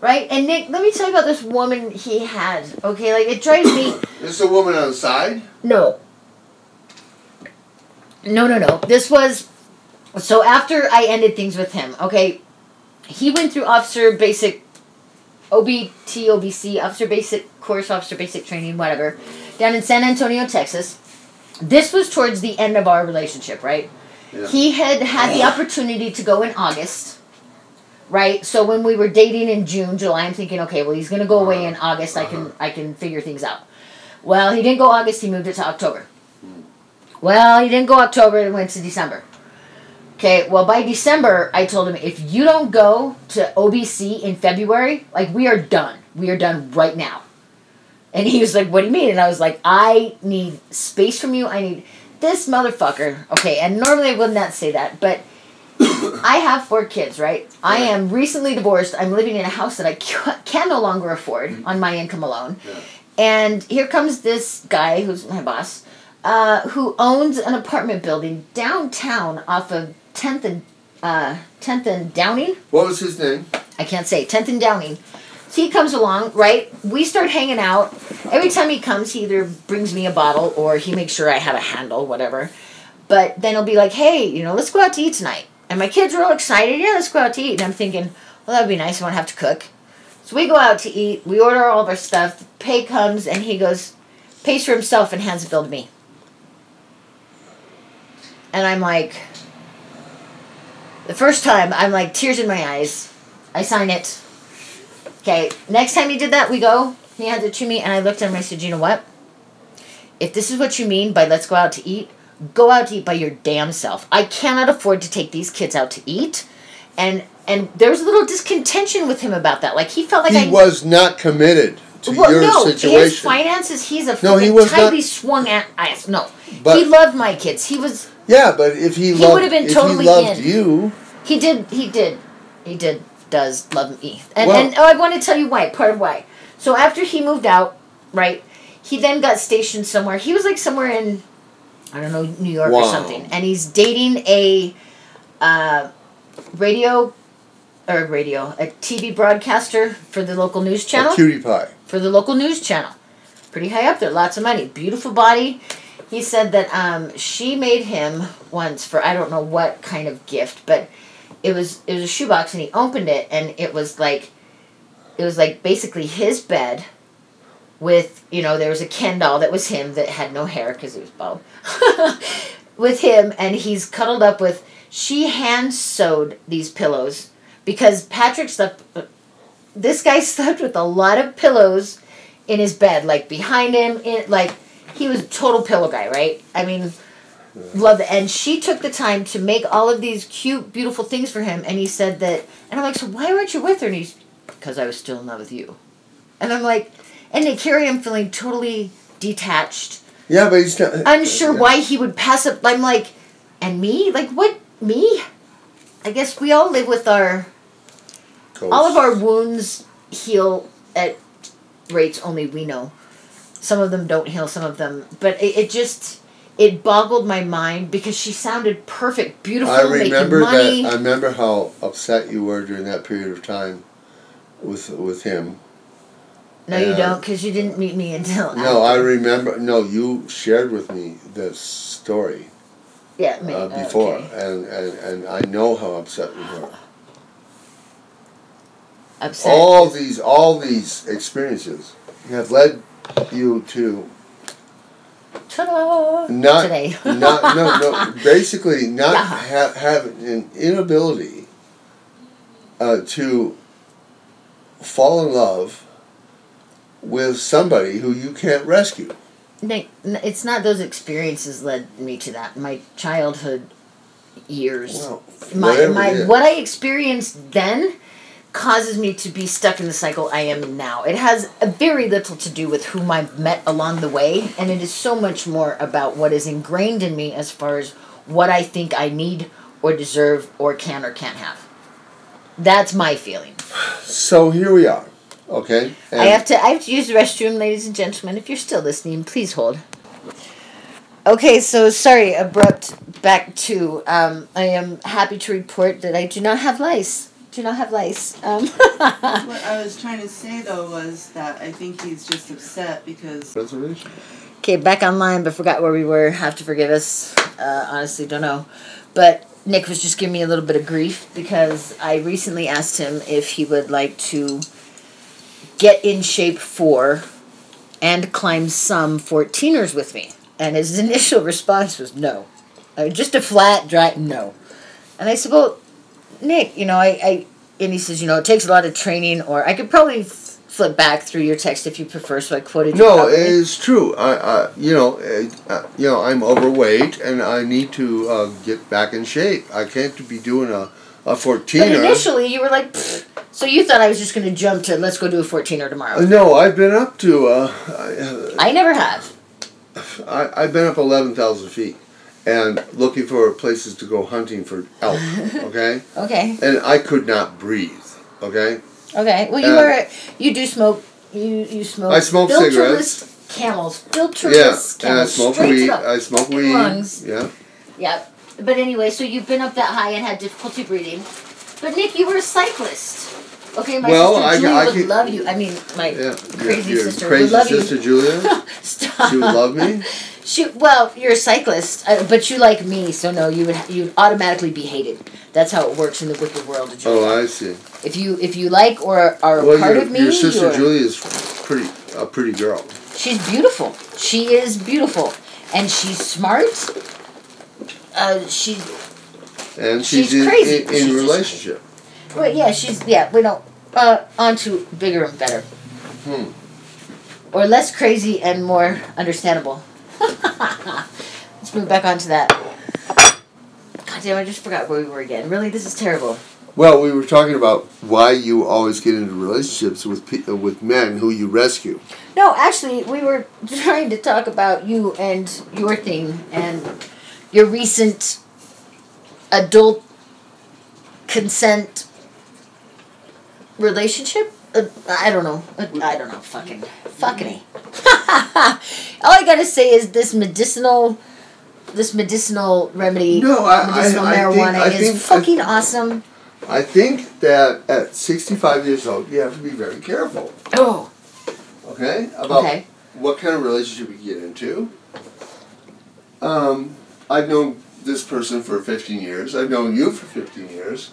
Right? And Nick, let me tell you about this woman he had. Okay, like, it drives me... This is a woman on the side? No. No, no, no. This was... So after I ended things with him, okay, he went through officer basic... O B T, O B C, officer basic course, officer basic training, whatever, down in San Antonio, Texas. This was towards the end of our relationship, right? Yeah. He had had the opportunity to go in August... Right, so when we were dating in June, July, I'm thinking, okay, well, he's going to go away in August. I can I can figure things out. Well, he didn't go August. He moved it to October. Well, he didn't go October. It went to December. Okay, well, by December, I told him, if you don't go to O B C in February, like, we are done. We are done right now. And he was like, what do you mean? And I was like, I need space from you. I need this motherfucker. Okay, and normally I would not say that, but... I have four kids, right? Yeah. I am recently divorced. I'm living in a house that I can no longer afford on my income alone. Yeah. And here comes this guy, who's my boss, uh, who owns an apartment building downtown off of Tenth and uh, Tenth and Downing. What was his name? I can't say. Tenth and Downing. So he comes along, right? We start hanging out. Every time he comes, he either brings me a bottle or he makes sure I have a handle, whatever. But then he'll be like, hey, you know, let's go out to eat tonight. And my kids are all excited. Yeah, let's go out to eat. And I'm thinking, well, that'd be nice. I won't have to cook. So we go out to eat. We order all of our stuff. Pay comes, and he goes, pays for himself and hands a bill to me. And I'm like, the first time, I'm like, tears in my eyes. I sign it. Okay, next time he did that, we go. He handed it to me, and I looked at him and I said, you know what? If this is what you mean by let's go out to eat, go out to eat by your damn self. I cannot afford to take these kids out to eat. And and there was a little discontention with him about that. Like, he felt like he I... He was not committed to well, your no, situation. No, his finances, he's a no, he was tightly not, swung at ass. No, but, he loved my kids. He was... Yeah, but if he, he loved, would have been totally he loved in. you... He did, he did, he did, does love me. And, well, and oh, I want to tell you why, part of why. So after he moved out, right, he then got stationed somewhere. He was like somewhere in, I don't know, New York wow. or something. And he's dating a... Uh, radio, or radio, a T V broadcaster for the local news channel. A cutie pie. For the local news channel. Pretty high up there, lots of money. Beautiful body. He said that um, she made him once for I don't know what kind of gift, but it was it was a shoebox, and he opened it, and it was like, it was like basically his bed with, you know, there was a Ken doll that was him that had no hair because he was bald. With him, and he's cuddled up with... She hand sewed these pillows because Patrick slept, this guy slept with a lot of pillows in his bed, like behind him, in, like he was a total pillow guy, right? I mean, yeah. Love it. And she took the time to make all of these cute, beautiful things for him. And he said that, and I'm like, so why weren't you with her? And he's, because I was still in love with you. And I'm like, and Nick, here I am feeling totally detached. Yeah, but he's not. Unsure yeah. why he would pass up. I'm like, and me? Like what? Me? I guess we all live with our... Coast. All of our wounds heal at rates only we know. Some of them don't heal, some of them... But it, it just... It boggled my mind because she sounded perfect, beautiful, I remember making money. That, I remember how upset you were during that period of time with with him. No, and you don't, because you didn't meet me until... No, after. I remember... No, you shared with me this story. Yeah, me. Uh, before, okay. and, and, and I know how upset we were. Upset. All these, all these experiences have led you to. Ta-da! Not today. not no no. Basically, not yeah. have have an inability. Uh, to. Fall in love. With somebody who you can't rescue. Nick, it's not those experiences led me to that. My childhood years, well, my my what I experienced then causes me to be stuck in the cycle I am in now. It has very little to do with whom I've met along the way, and it is so much more about what is ingrained in me as far as what I think I need or deserve or can or can't have. That's my feeling. So here we are. Okay. I have to I have to use the restroom, ladies and gentlemen. If you're still listening, please hold. Okay, so sorry, abrupt back to um, I am happy to report that I do not have lice. Do not have lice. Um. What I was trying to say though was that I think he's just upset because reservation. Okay, back online, but forgot where we were. Have to forgive us. Uh, honestly, don't know. But Nick was just giving me a little bit of grief because I recently asked him if he would like to get in shape for and climb some fourteeners with me. And his initial response was no. Uh, just a flat, dry, no. And I said, well, Nick, you know, I, I, and he says, you know, it takes a lot of training, or I could probably f- flip back through your text if you prefer, so I quoted you. No, it's true. I, I, you know, uh, you know, I'm overweight, and I need to uh, get back in shape. I can't be doing a A fourteener. But initially, you were like, pfft. So you thought I was just going to jump to, let's go do a fourteener tomorrow. No, I've been up to... Uh, I, uh, I never have. I, I've been up eleven thousand feet and looking for places to go hunting for elk, okay? Okay. And I could not breathe, okay? Okay. Well, you and are... You do smoke... You, you smoke... I smoke cigarettes. Filterless camels. Filterless yeah, camels. Yeah, and I smoke weed. I smoke weed. Lungs. Yeah. Yep. But anyway, so you've been up that high and had difficulty breathing. But Nick, you were a cyclist. Okay, my well, sister I, Julia I, I would could, love you. I mean, my yeah, crazy your, sister crazy would love sister you. Julia? Stop. She would love me? She, well, you're a cyclist, uh, but you like me, so no, you would you'd automatically be hated. That's how it works in the wicked world of Julia. Oh, I see. If you if you like or are well, part your, of me, your sister Julia is pretty a pretty girl. She's beautiful. She is beautiful. And she's smart. Uh, she's... And she's, she's in, crazy. In, in she's relationship. Just, well, yeah, she's... Yeah, we don't... Uh, on to bigger and better. Hmm. Or less crazy and more understandable. Let's move back on to that. God damn, I just forgot where we were again. Really, this is terrible. Well, we were talking about why you always get into relationships with pe- with men who you rescue. No, actually, we were trying to talk about you and your thing and your recent adult consent relationship. Uh, I don't know. Uh, I don't know. Fucking. Fucking A. All I gotta say is this medicinal... This medicinal remedy, no, I, medicinal I, I marijuana think, I is think, fucking I, awesome. I think that at sixty-five years old, you have to be very careful. Oh. Okay? About okay. what kind of relationship you get into. Um, I've known this person for fifteen years. I've known you for fifteen years.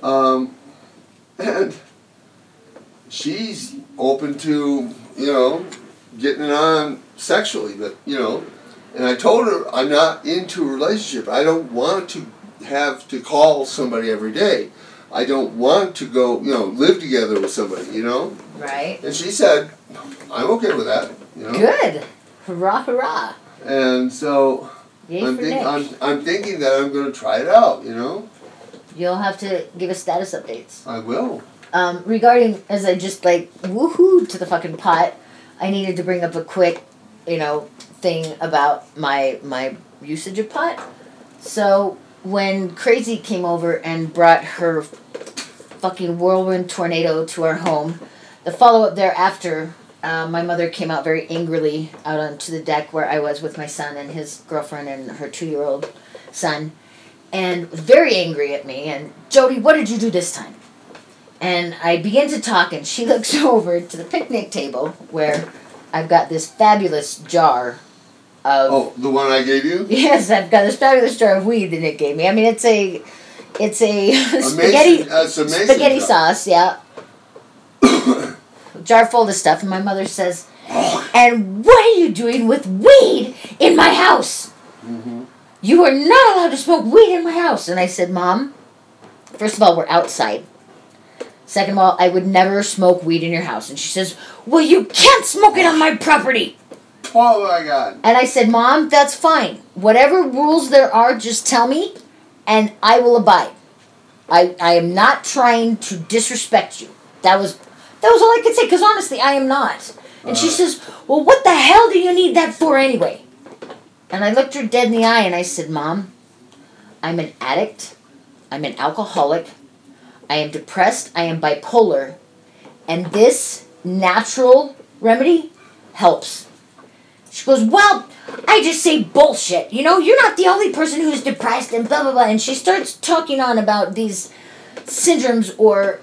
Um, and she's open to, you know, getting it on sexually, but, you know... And I told her, I'm not into a relationship. I don't want to have to call somebody every day. I don't want to go, you know, live together with somebody, you know? Right. And she said, I'm okay with that. You know? Good. Hurrah, hurrah. And so I'm, think, I'm, I'm thinking that I'm going to try it out, you know? You'll have to give us status updates. I will. Um, regarding, as I just, like, woohoo to the fucking pot, I needed to bring up a quick, you know... thing about my my usage of pot. So when Crazy came over and brought her fucking whirlwind tornado to our home, the follow up thereafter, uh, my mother came out very angrily out onto the deck where I was with my son and his girlfriend and her two year old son, and was very angry at me. And Jody, what did you do this time? And I began to talk, and she looks over to the picnic table where I've got this fabulous jar. Of, oh, the one I gave you? Yes, I've got this fabulous jar of weed that Nick gave me. I mean, it's a, it's a amazing, spaghetti, uh, it's amazing spaghetti sauce, yeah. Jar full of stuff, and my mother says, "And what are you doing with weed in my house? Mm-hmm. You are not allowed to smoke weed in my house." And I said, "Mom, first of all, we're outside. Second of all, I would never smoke weed in your house." And she says, "Well, you can't smoke it on my property." Oh, my God. And I said, "Mom, that's fine. Whatever rules there are, just tell me, and I will abide. I, I am not trying to disrespect you." That was that was all I could say, because honestly, I am not. And uh. she says, "Well, what the hell do you need that for anyway?" And I looked her dead in the eye, and I said, "Mom, I'm an addict. I'm an alcoholic. I am depressed, I am bipolar, and this natural remedy helps." She goes, "Well, I just say bullshit. You know, you're not the only person who's depressed and blah, blah, blah." And she starts talking on about these syndromes or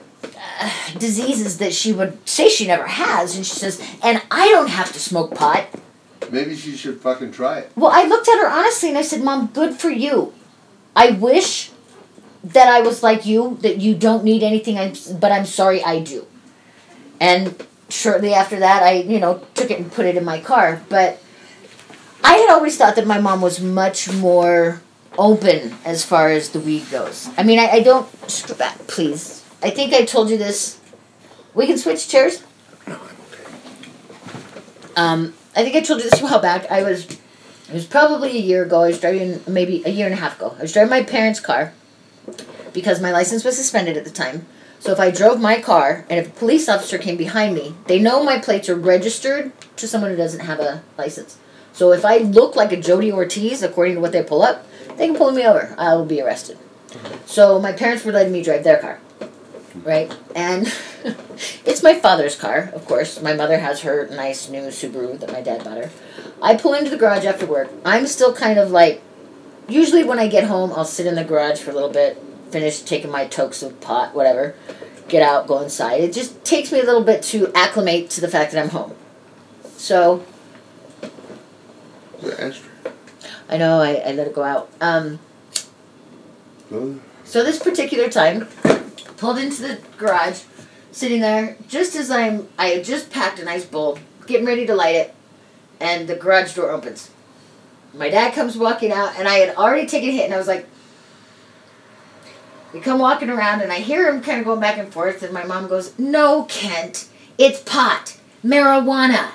uh, diseases that she would say she never has. And she says, "And I don't have to smoke pot." Maybe she should fucking try it. Well, I looked at her honestly and I said, "Mom, good for you. I wish... that I was like you, that you don't need anything, I'm, but I'm sorry I do." And shortly after that, I, you know, took it and put it in my car. But I had always thought that my mom was much more open as far as the weed goes. I mean, I, I don't... Screw back, please. I think I told you this. We can switch chairs? No, I'm okay. Um, I think I told you this a while back. I was... It was probably a year ago. I was driving... Maybe a year and a half ago. I was driving my parents' car, because my license was suspended at the time. So if I drove my car, and if a police officer came behind me, they know my plates are registered to someone who doesn't have a license. So if I look like a Jody Ortiz, according to what they pull up, they can pull me over. I will be arrested. So my parents were letting me drive their car, right? And it's my father's car, of course. My mother has her nice new Subaru that my dad bought her. I pull into the garage after work. I'm still kind of like... Usually when I get home, I'll sit in the garage for a little bit, finish taking my tokes of pot, whatever, get out, go inside. It just takes me a little bit to acclimate to the fact that I'm home. So... You're extra. I know, I, I let it go out. Um, mm. So this particular time, pulled into the garage, sitting there, just as I'm... I had just packed an ice bowl getting ready to light it, and the garage door opens. My dad comes walking out, and I had already taken a hit, and I was like, we come walking around, and I hear him kind of going back and forth, and my mom goes, no, Kent, it's pot, marijuana.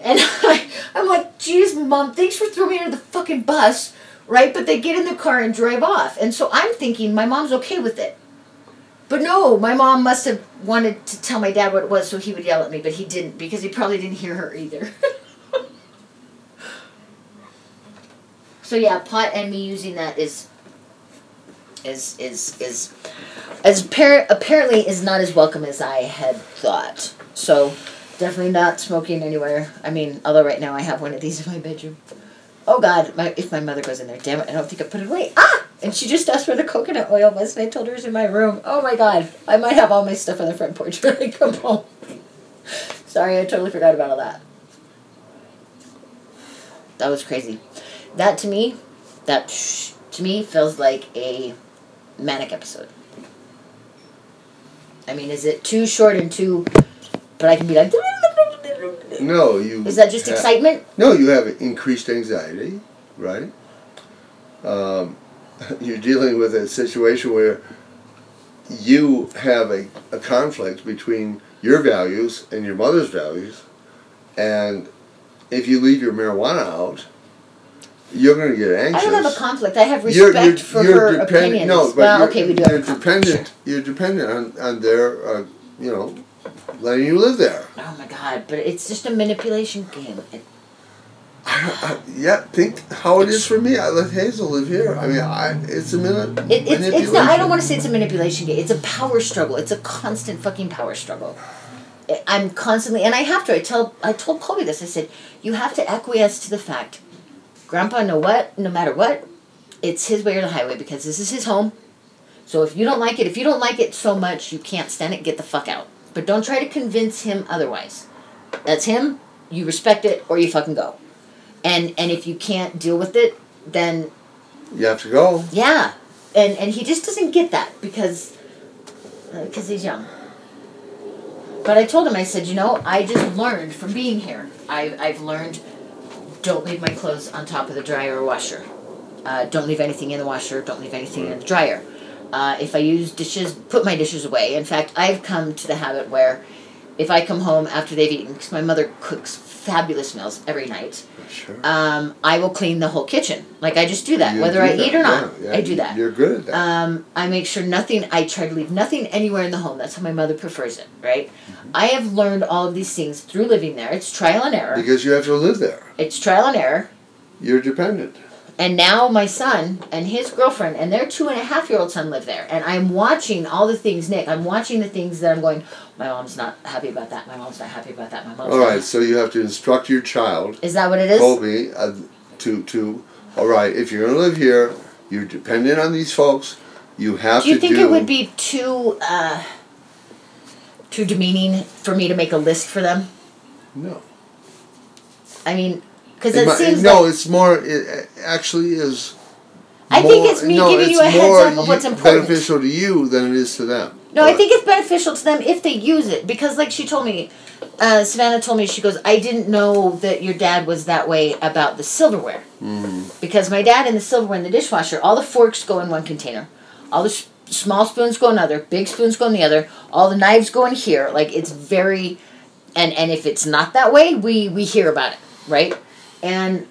And I, I'm like, geez, Mom, thanks for throwing me under the fucking bus, right? But they get in the car and drive off. And so I'm thinking my mom's okay with it. But no, my mom must have wanted to tell my dad what it was so he would yell at me, but he didn't because he probably didn't hear her either. So yeah, pot and me using that is... Is is is as par- apparently is not as welcome as I had thought. So definitely not smoking anywhere. I mean, although right now I have one of these in my bedroom. Oh God, my if my mother goes in there, damn it! I don't think I put it away. Ah! And she just asked where the coconut oil was, and I told her it was in my room. Oh my God, I might have all my stuff on the front porch when I come home. Sorry, I totally forgot about all that. That was crazy. That to me, that sh- to me feels like a manic episode. I mean, is it too short and too... But I can be like... No, you... Is that just have, excitement? No, you have increased anxiety, right? Um, you're dealing with a situation where you have a, a conflict between your values and your mother's values, and if you leave your marijuana out... You're going to get anxious. I don't have a conflict. I have respect you're, you're, for you're her depend- opinions. No, but well, you're, okay, we do you're dependent, you're dependent on, on their, uh, you know, letting you live there. Oh, my God. But it's just a manipulation game. It, I, I, yeah, think how it is for me. I let Hazel live here. I mean, I it's a mani- it, it's, manipulation. It's not, I don't want to say it's a manipulation game. It's a power struggle. It's a constant fucking power struggle. I'm constantly, and I have to. I, tell, I told Colby this. I said, you have to acquiesce to the fact Grandpa, no what, no matter what, it's his way or the highway because this is his home. So if you don't like it, if you don't like it so much you can't stand it, get the fuck out. But don't try to convince him otherwise. That's him. You respect it or you fucking go. And and if you can't deal with it, then you have to go. Yeah. And and he just doesn't get that because uh, because he's young. But I told him, I said, you know, I just learned from being here. I I've learned. Don't leave my clothes on top of the dryer or washer. Uh, don't leave anything in the washer. Don't leave anything in the dryer. Uh, if I use dishes, put my dishes away. In fact, I've come to the habit where if I come home after they've eaten, because my mother cooks fabulous meals every night, sure. um, I will clean the whole kitchen. Like, I just do that, you whether do I that. eat or not. Yeah, yeah, I do that. You're good at that. Um, I make sure nothing, I try to leave nothing anywhere in the home. That's how my mother prefers it, right? Mm-hmm. I have learned all of these things through living there. It's trial and error. Because you have to live there. It's trial and error. You're dependent. And now my son and his girlfriend and their two and a half year old son live there. And I'm watching all the things, Nick. I'm watching the things that I'm going, my mom's not happy about that. My mom's not happy about that. My mom's all right, not. So you have to instruct your child. Is that what it is? Colby, uh, to, to, all right, if you're going to live here, you're dependent on these folks. You have to do. Do you think do, it would be too, uh, too demeaning for me to make a list for them? No. I mean, because it, it might, seems no, like, it's more. It actually is. I more, think it's me no, giving it's you a heads up of what's important. Beneficial to you than it is to them. No, but I think it's beneficial to them if they use it because, like she told me, uh, Savannah told me she goes, I didn't know that your dad was that way about the silverware mm-hmm. because my dad in the silverware in the dishwasher, all the forks go in one container, all the sh- small spoons go in another, big spoons go in the other, all the knives go in here. Like it's very, and and if it's not that way, we we hear about it, right? And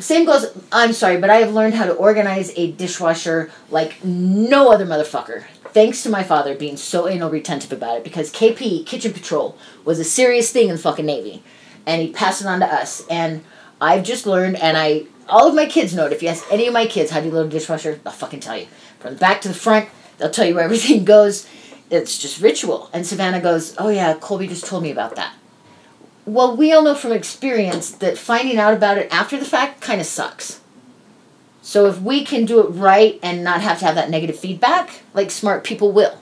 same goes, I'm sorry, but I have learned how to organize a dishwasher like no other motherfucker. Thanks to my father being so anal retentive about it because K P, Kitchen Patrol, was a serious thing in the fucking Navy. And he passed it on to us. And I've just learned, and I, all of my kids know it. If you ask any of my kids how do you load a dishwasher, they'll fucking tell you. From the back to the front, they'll tell you where everything goes. It's just ritual. And Savannah goes, oh yeah, Colby just told me about that. Well, we all know from experience that finding out about it after the fact kind of sucks. So if we can do it right and not have to have that negative feedback, like smart people will.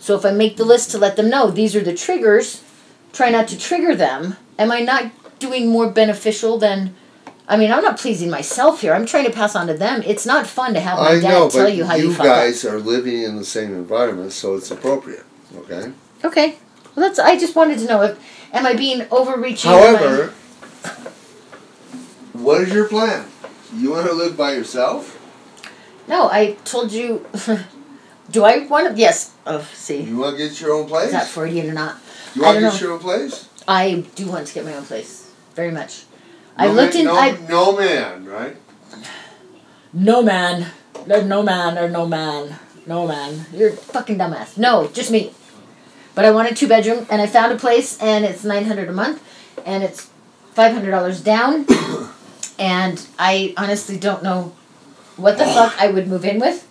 So if I make the list to let them know, these are the triggers, try not to trigger them, am I not doing more beneficial than... I mean, I'm not pleasing myself here. I'm trying to pass on to them. It's not fun to have my I dad know, tell you how you fuck up. You guys are living in the same environment, so it's appropriate, okay? Okay. Well, that's. I just wanted to know if am I being overreaching? However, what is your plan? You want to live by yourself? No, I told you. Do I want to? Yes. Oh, see. You want to get your own place? Is that Freudian or not? You want to get know. your own place? I do want to get my own place, very much. No I looked man, in. No, I, no man, right? No man. There's no man or no man. No man. You're a fucking dumbass. No, just me. But I want a two bedroom, and I found a place, and it's nine hundred a month, and it's five hundred dollars down, and I honestly don't know what the fuck I would move in with.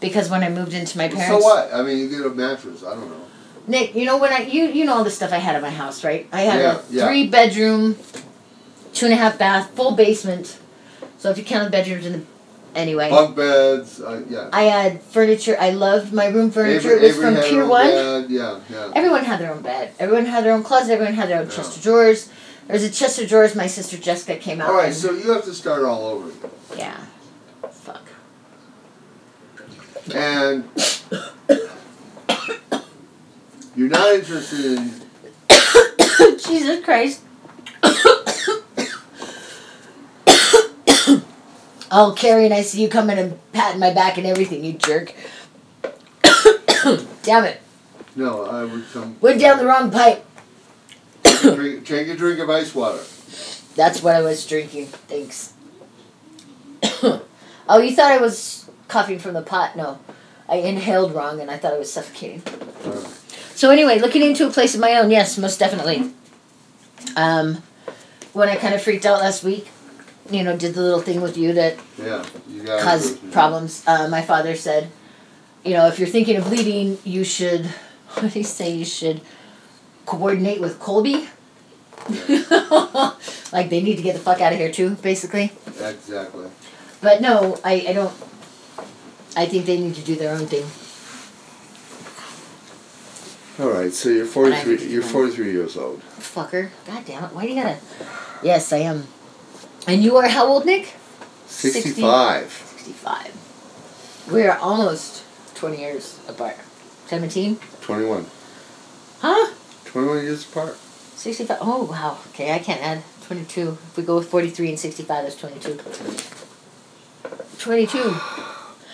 Because when I moved into my parents... So what? I mean, you get a mattress. I don't know. Nick, you know when I... You you know all the stuff I had at my house, right? I had yeah, a yeah. three-bedroom, two-and-a-half-bath, full basement. So if you count the bedrooms in the... Anyway. Bunk beds. Uh, yeah. I had furniture. I loved my room furniture. Every, it was from Pier one. Bed. Yeah, yeah. Everyone had their own bed. Everyone had their own closet. Everyone had their own yeah. chest of drawers. There was a chest of drawers. My sister Jessica came out. All right, and, so you have to start all over again. Yeah. Fuck. And you're not interested in... Jesus Christ. Oh, Carrie, and I see you coming and patting my back and everything, you jerk. Damn it. No, I would come... Went down the wrong pipe. drink, drink a drink of ice water. That's what I was drinking. Thanks. Oh, you thought I was... coughing from the pot. No, I inhaled wrong and I thought I was suffocating. Right. So anyway, looking into a place of my own, yes, most definitely. Um, when I kind of freaked out last week, you know, did the little thing with you that yeah, you got caused it, problems. Uh, my father said, you know, if you're thinking of leaving, you should, what did he say, you should coordinate with Colby? Yeah. Like they need to get the fuck out of here too, basically. Exactly. But no, I, I don't... I think they need to do their own thing. All right, so you're forty-three. You're forty-three years old. Fucker! God damn it! Why do you gotta? Yes, I am. And you are how old, Nick? Sixty-five. Sixty-five. We are almost twenty years apart. Seventeen. Twenty-one. Huh? Twenty-one years apart. Sixty-five. Oh wow. Okay, I can't add twenty-two. If we go with forty-three and sixty-five, that's twenty-two. Twenty-two.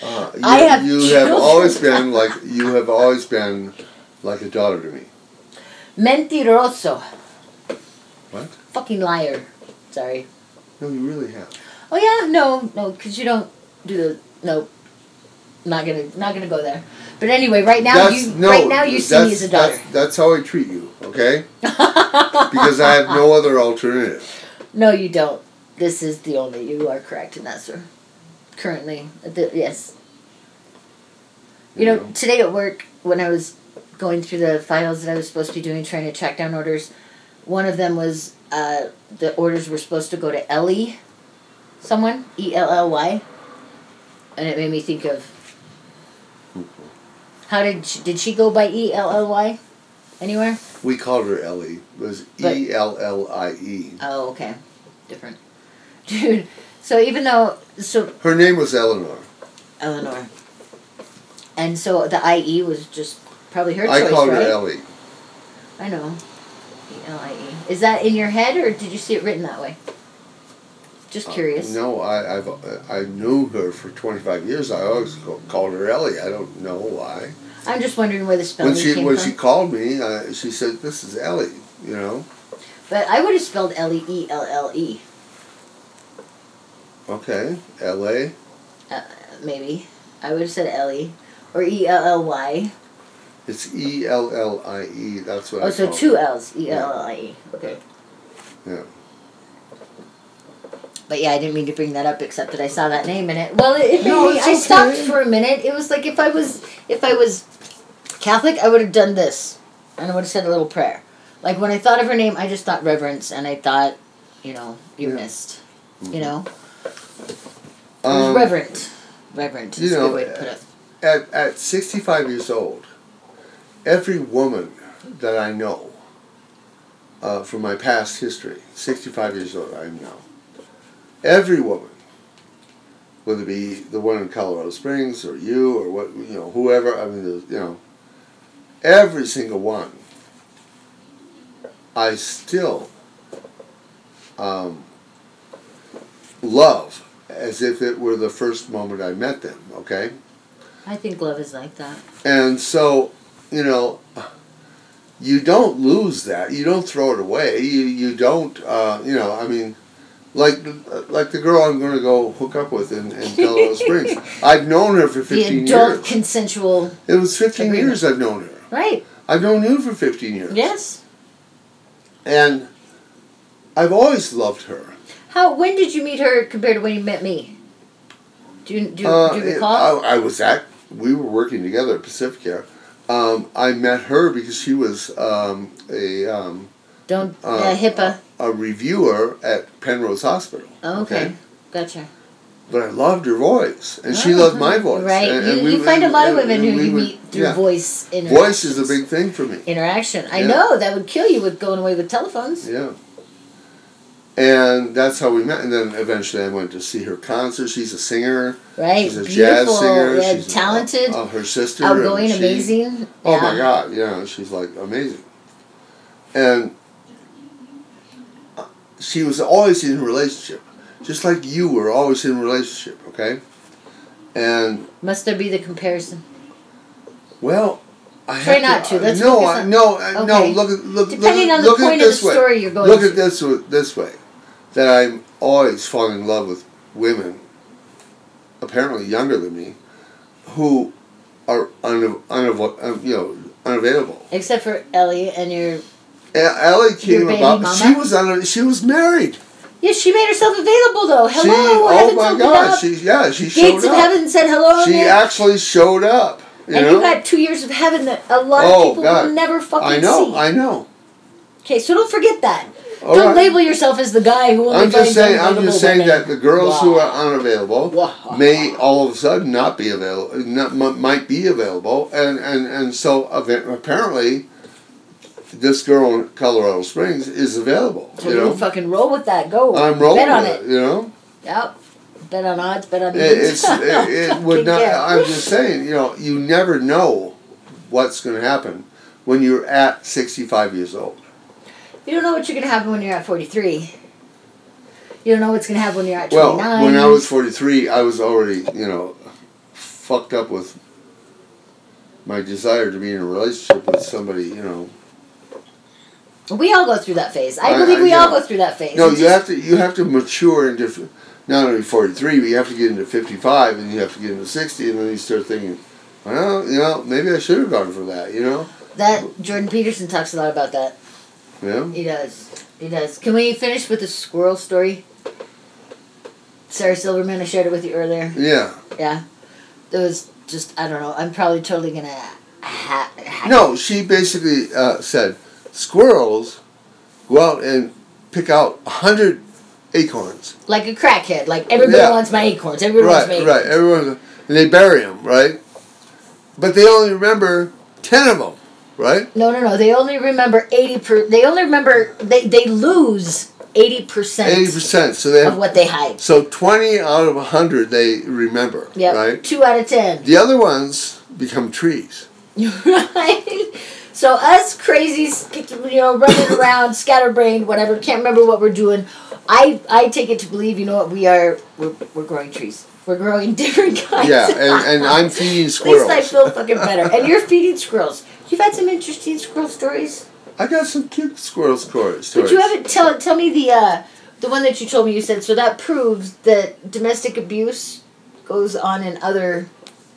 Uh, you, I have you children. have always been like you have always been like a daughter to me. Mentiroso. What? Fucking liar. Sorry. No, you really have. Oh yeah, no, no, because you don't do the no. Not gonna, not gonna go there. But anyway, right now that's, you, no, right now you see me as a daughter. That's, that's how I treat you, okay? Because I have no other alternative. No, you don't. This is the only. You are correct in that, sir. Currently, the, yes. You know, today at work, when I was going through the files that I was supposed to be doing, trying to track down orders, one of them was uh, the orders were supposed to go to Ellie, someone, E L L Y, and it made me think of, how did she, did she go by E L L Y anywhere? We called her Ellie. It was E L L I E. Oh, okay. Different. Dude... So even though... so her name was Eleanor. Eleanor. And so the I E was just probably her I choice, I called right? her Ellie. I know. E L I E. Is that in your head, or did you see it written that way? Just curious. Uh, no, I I've, I knew her for twenty-five years. I always called her Ellie. I don't know why. I'm just wondering where the spelling when she, came when from. When she called me, uh, she said, this is Ellie, you know? But I would have spelled Ellie E L L E. Okay, L A? Uh, maybe. I would have said Ellie. Or E L L Y. It's E L L I E, that's what oh, I so call it. Oh, so two L's, E L L I E. Yeah. Okay. Yeah. But yeah, I didn't mean to bring that up, except that I saw that name in it. Well, it, it no, made me, I okay. stopped for a minute. It was like if I was if I was Catholic, I would have done this. And I would have said a little prayer. Like when I thought of her name, I just thought reverence, and I thought, you know, you yeah. missed. Mm-hmm. You know? Um, reverent. Reverent is you know, a good way to put it. At, at sixty-five years old, every woman that I know uh, from my past history, sixty-five years old I am now, every woman, whether it be the one in Colorado Springs or you or what you know whoever, I mean, you know, every single one I still um, love as if it were the first moment I met them, okay? I think love is like that. And so, you know, you don't lose that. You don't throw it away. You you don't, uh, you know, I mean, like like the girl I'm going to go hook up with in, in Colorado Springs. I've known her for fifteen years. The adult years. Consensual. It was fifteen agreement. Years I've known her. Right. I've known you for fifteen years. Yes. And I've always loved her. How? When did you meet her compared to when you met me? Do you, do, uh, do you recall? It, I, I was at, we were working together at Pacificare. Um, I met her because she was um, a... Um, Don't, uh, uh, HIPAA. A, a reviewer at Penrose Hospital. Oh, okay. okay. Gotcha. But I loved her voice, and oh, she loved my voice. Right. And, and you, we, you find and, a lot and, of women who you would, meet through yeah. voice interaction. Voice is a big thing for me. Interaction. I yeah. know. That would kill you with going away with telephones. Yeah. And that's how we met. And then eventually I went to see her concert. She's a singer. Right. She's a Beautiful. jazz singer. Yeah, she's talented. A, uh, her sister. Outgoing, she, amazing. Oh, yeah. my God. Yeah. She's, like, amazing. And she was always in a relationship. Just like you were always in a relationship, okay? And... Must there be the comparison? Well, I Try not to. to. Let's no, I, no, okay. no. Look at look. Depending look, on the look point of the story way. you're going look to. Look at this this way. That I'm always falling in love with women, apparently younger than me, who are un, un, un, you know, unavailable. Except for Ellie and your... Ellie came your about... Mama? She was un, She was married. Yeah, she made herself available, though. Hello, she, Oh, my God. She, yeah, she Gates showed up. Gates of heaven said hello. She man. actually showed up. You and know? you got two years of heaven that a lot oh, of people God. will never fucking see. I know, see. I know. Okay, so don't forget that. All don't right. label yourself as the guy who only I'm just saying. I'm just saying women. that the girls wow. who are unavailable wow. may all of a sudden not be available, not, m- might be available, and, and, and so apparently... This girl in Colorado Springs is available. So you know? can fucking roll with that. Go. I'm rolling bet on with it, it. You know. Yep. Bet on odds. Bet on. It, it's, it, it would not. Care. I'm just saying. You know, you never know what's going to happen when you're at sixty-five years old. You don't know what you're going to happen when you're at forty-three. You don't know what's going to happen when you're at twenty-nine. Well, when I was forty-three, I was already, you know, fucked up with my desire to be in a relationship with somebody, you know. We all go through that phase. I believe I, I, we yeah. all go through that phase. No, you have to you have to mature into not only forty-three, but you have to get into fifty-five, and you have to get into sixty, and then you start thinking, well, you know, maybe I should have gone for that, you know? That Jordan Peterson talks a lot about that. Yeah? He does. He does. Can we finish with the squirrel story? Sarah Silverman, I shared it with you earlier. Yeah. Yeah. It was just, I don't know, I'm probably totally going to ha- hack No, it. She basically uh, said... Squirrels go out and pick out a hundred acorns. Like a crackhead. Like, everybody yeah. wants my acorns. Everybody right, wants my acorns. Right, right. Everyone, and they bury them, right? But they only remember ten of them, right? No, no, no. They only remember eighty per. They only remember... They, they lose eighty percent, eighty percent so they have, of what they hide. So twenty out of a hundred they remember, yep. right? two out of ten. The other ones become trees. Right? So us crazies, you know, running around, scatterbrained, whatever, can't remember what we're doing. I, I take it to believe, you know what, we are, we're, we're growing trees. We're growing different kinds. Yeah, and, and I'm feeding squirrels. At least I feel fucking better. And you're feeding squirrels. You've had some interesting squirrel stories. I got some cute squirrel stories. But you haven't, tell tell me the uh, the one that you told me you said, so that proves that domestic abuse goes on in other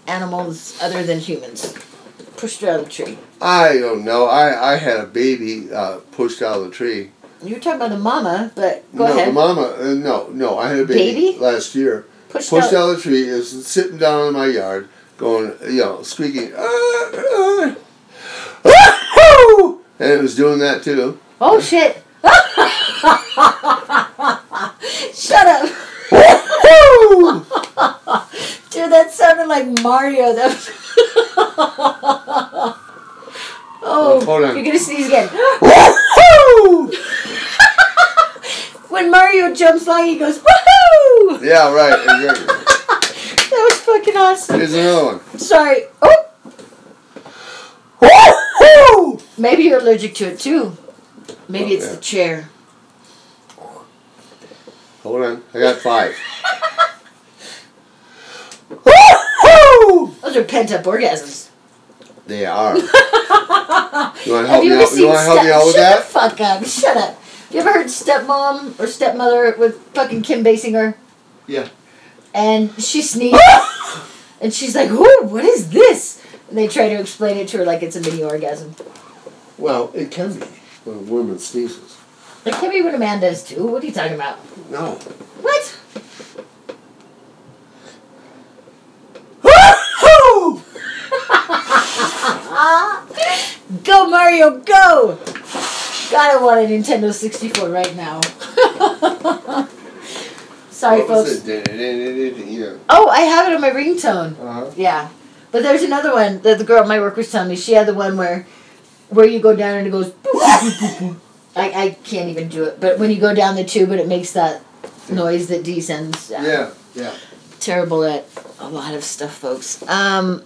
animals other than humans. Pushed out of the tree. I don't know. I, I had a baby uh, pushed out of the tree. You were talking about the mama, but go no, ahead. The mama, uh, no, no. I had a baby, baby? last year. Pushed, pushed out. out of the tree. It was sitting down in my yard, going, you know, squeaking. Ah, ah, and it was doing that too. Oh, shit. Shut up. Dude, that sounded like Mario. That was... Oh, well, hold on. You're going to sneeze again. When Mario jumps long, he goes, woohoo! Yeah, right. Exactly. That was fucking awesome. Here's another one. Sorry. Oh! Woohoo! Maybe you're allergic to it, too. Maybe oh, it's yeah. the chair. Hold on. I got five. Those are pent-up orgasms. They are. You want to help me out, you want to help me out with that? Shut the fuck up. Shut up. You ever heard stepmom or stepmother with fucking Kim Basinger? Yeah. And she sneezes. And she's like, "Whoa, what is this?" And they try to explain it to her like it's a mini orgasm. Well, it can be when a woman sneezes. It can be when a man does too. What are you talking about? No. What? Go, Mario, go! God, I want a Nintendo sixty-four right now. Sorry, what folks. Yeah. Oh, I have it on my ringtone. Uh-huh. Yeah. But there's another one that the girl at my work was telling me. She had the one where where you go down and it goes... I, I can't even do it. But when you go down the tube and it makes that noise that descends. Uh, yeah, yeah. Terrible at a lot of stuff, folks. Um,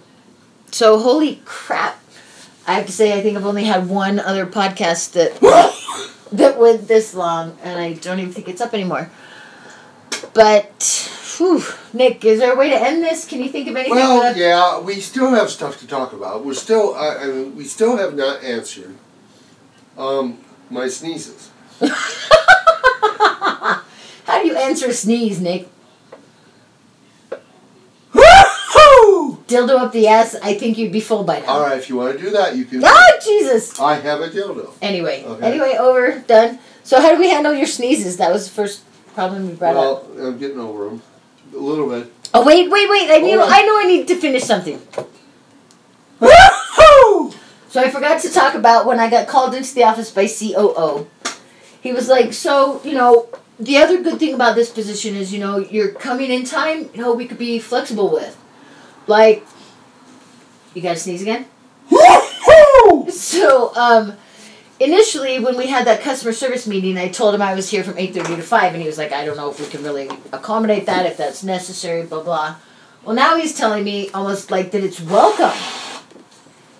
so, holy crap. I have to say, I think I've only had one other podcast that that went this long, and I don't even think it's up anymore. But, whew, Nick, is there a way to end this? Can you think of anything? Well, that... yeah, we still have stuff to talk about. We're still, I, I mean, we still have not answered um, my sneezes. How do you answer a sneeze, Nick? Dildo up the ass, I think you'd be full by now. All right, if you want to do that, you can. Oh, Jesus. I have a dildo. Anyway. Okay. Anyway, over. Done. So how do we handle your sneezes? That was the first problem we brought well, up. Well, I'm getting over them. A little bit. Oh, wait, wait, wait. I, need, I know I need to finish something. Woo-hoo! So I forgot to talk about when I got called into the office by C O O. He was like, so, you know, the other good thing about this position is, you know, you're coming in time, you know, we could be flexible with. Like, you gotta sneeze again? So, um, initially, when we had that customer service meeting, I told him I was here from eight thirty to five, and he was like, I don't know if we can really accommodate that, if that's necessary, blah, blah. Well, now he's telling me almost like that it's welcome.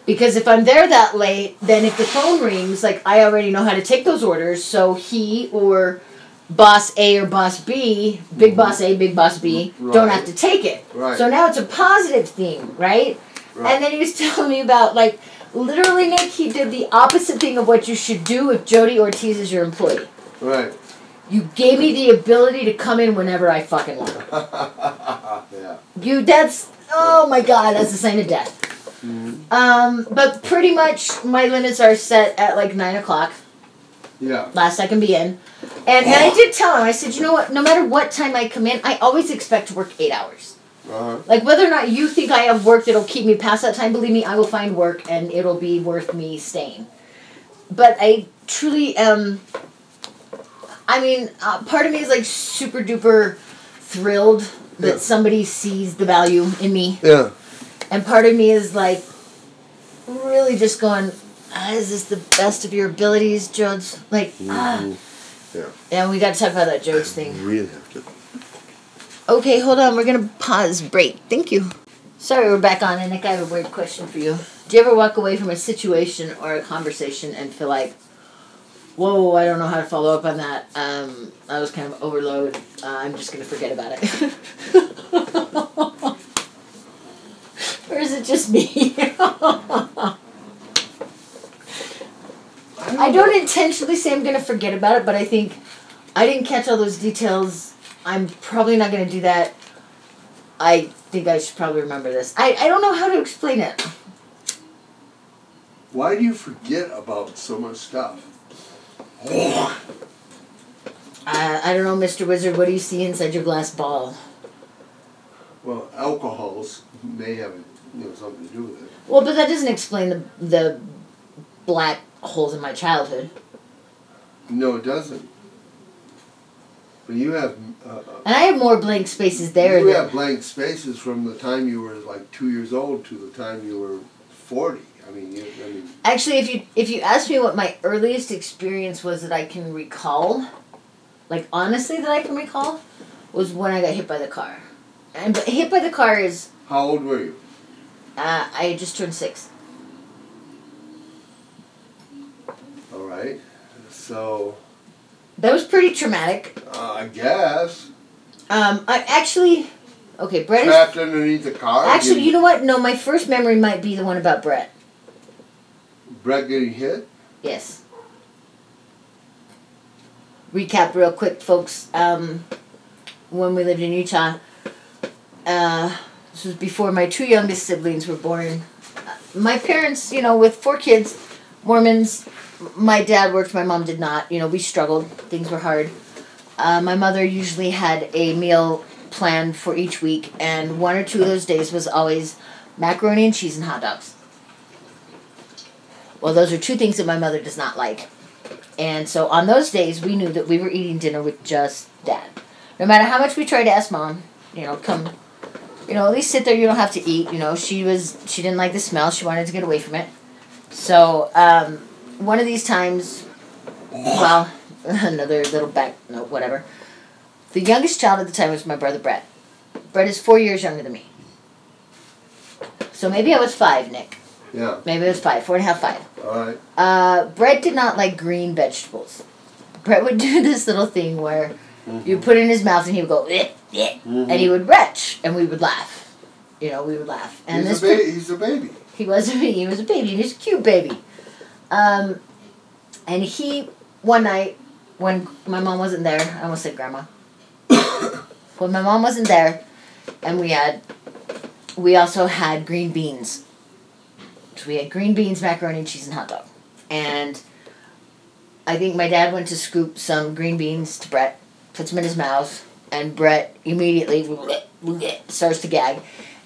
Because if I'm there that late, then if the phone rings, like, I already know how to take those orders, so he or... Boss A or Boss B, Big mm-hmm. Boss A, Big Boss B, right. don't have to take it. Right. So now it's a positive thing, right? right? And then he was telling me about, like, literally, Nick, he did the opposite thing of what you should do if Jody Ortiz is your employee. Right. You gave me the ability to come in whenever I fucking want. yeah. You, that's, oh my God, that's a sign of death. Mm-hmm. Um, but pretty much my limits are set at, like, nine o'clock. Yeah. Last I can be in. And, and I did tell him, I said, you know what, no matter what time I come in, I always expect to work eight hours. Uh-huh. Like, whether or not you think I have work that'll keep me past that time, believe me, I will find work and it'll be worth me staying. But I truly am, I mean, uh, part of me is like super duper thrilled that yeah. somebody sees the value in me. Yeah. And part of me is like really just going... Uh, is this the best of your abilities, Jodes? Like, ah. Mm-hmm. Yeah. Yeah, we got to talk about that Jodes thing. We really have to. Okay, hold on. We're going to pause break. Thank you. Sorry we're back on, and Nick, I have a weird question for you. Do you ever walk away from a situation or a conversation and feel like, whoa, I don't know how to follow up on that. Um, I was kind of overloaded. Uh, I'm just going to forget about it. Or is it just me? I don't intentionally say I'm going to forget about it, but I think I didn't catch all those details. I'm probably not going to do that. I think I should probably remember this. I, I don't know how to explain it. Why do you forget about so much stuff? uh, I don't know, Mister Wizard. What do you see inside your glass ball? Well, alcohols may have you know, something to do with it. Well, but that doesn't explain the the black... holes in my childhood. No, it doesn't. But you have... Uh, and I have more blank spaces there. You than have blank spaces from the time you were like two years old to the time you were forty. I mean, you, I mean... Actually, if you, if you ask me what my earliest experience was that I can recall, like honestly that I can recall, was when I got hit by the car. And but hit by the car is... How old were you? Uh, I just turned six. Right. So. That was pretty traumatic. Uh, I guess. Um, I actually, okay, Brett trapped is, underneath the car. Actually, getting, you know what? No, my first memory might be the one about Brett. Brett getting hit? Yes. Recap real quick, folks. Um, when we lived in Utah, uh, this was before my two youngest siblings were born. My parents, you know, with four kids, Mormons, my dad worked, my mom did not. You know, we struggled. Things were hard. Uh, my mother usually had a meal planned for each week, and one or two of those days was always macaroni and cheese and hot dogs. Well, those are two things that my mother does not like. And so on those days, we knew that we were eating dinner with just Dad. No matter how much we tried to ask Mom, you know, come, you know, at least sit there, you don't have to eat. You know, she was, she didn't like the smell. She wanted to get away from it. So, um, one of these times, well, another little back note, whatever. The youngest child at the time was my brother Brett. Brett is four years younger than me. So maybe I was five, Nick. Yeah. Maybe it was five, four and a half, five. All right. Uh, Brett did not like green vegetables. Brett would do this little thing where mm-hmm. you put it in his mouth and he would go, eh, eh, mm-hmm. and he would retch, and we would laugh. You know, we would laugh. And he's, this a ba- he's a baby. He was a baby. He was a baby. He was a cute baby. Um, and he, one night, when my mom wasn't there, I almost said grandma. When my mom wasn't there, and we had, we also had green beans. So we had green beans, macaroni and cheese, and hot dog. And I think my dad went to scoop some green beans to Brett, puts them in his mouth, and Brett immediately starts to gag.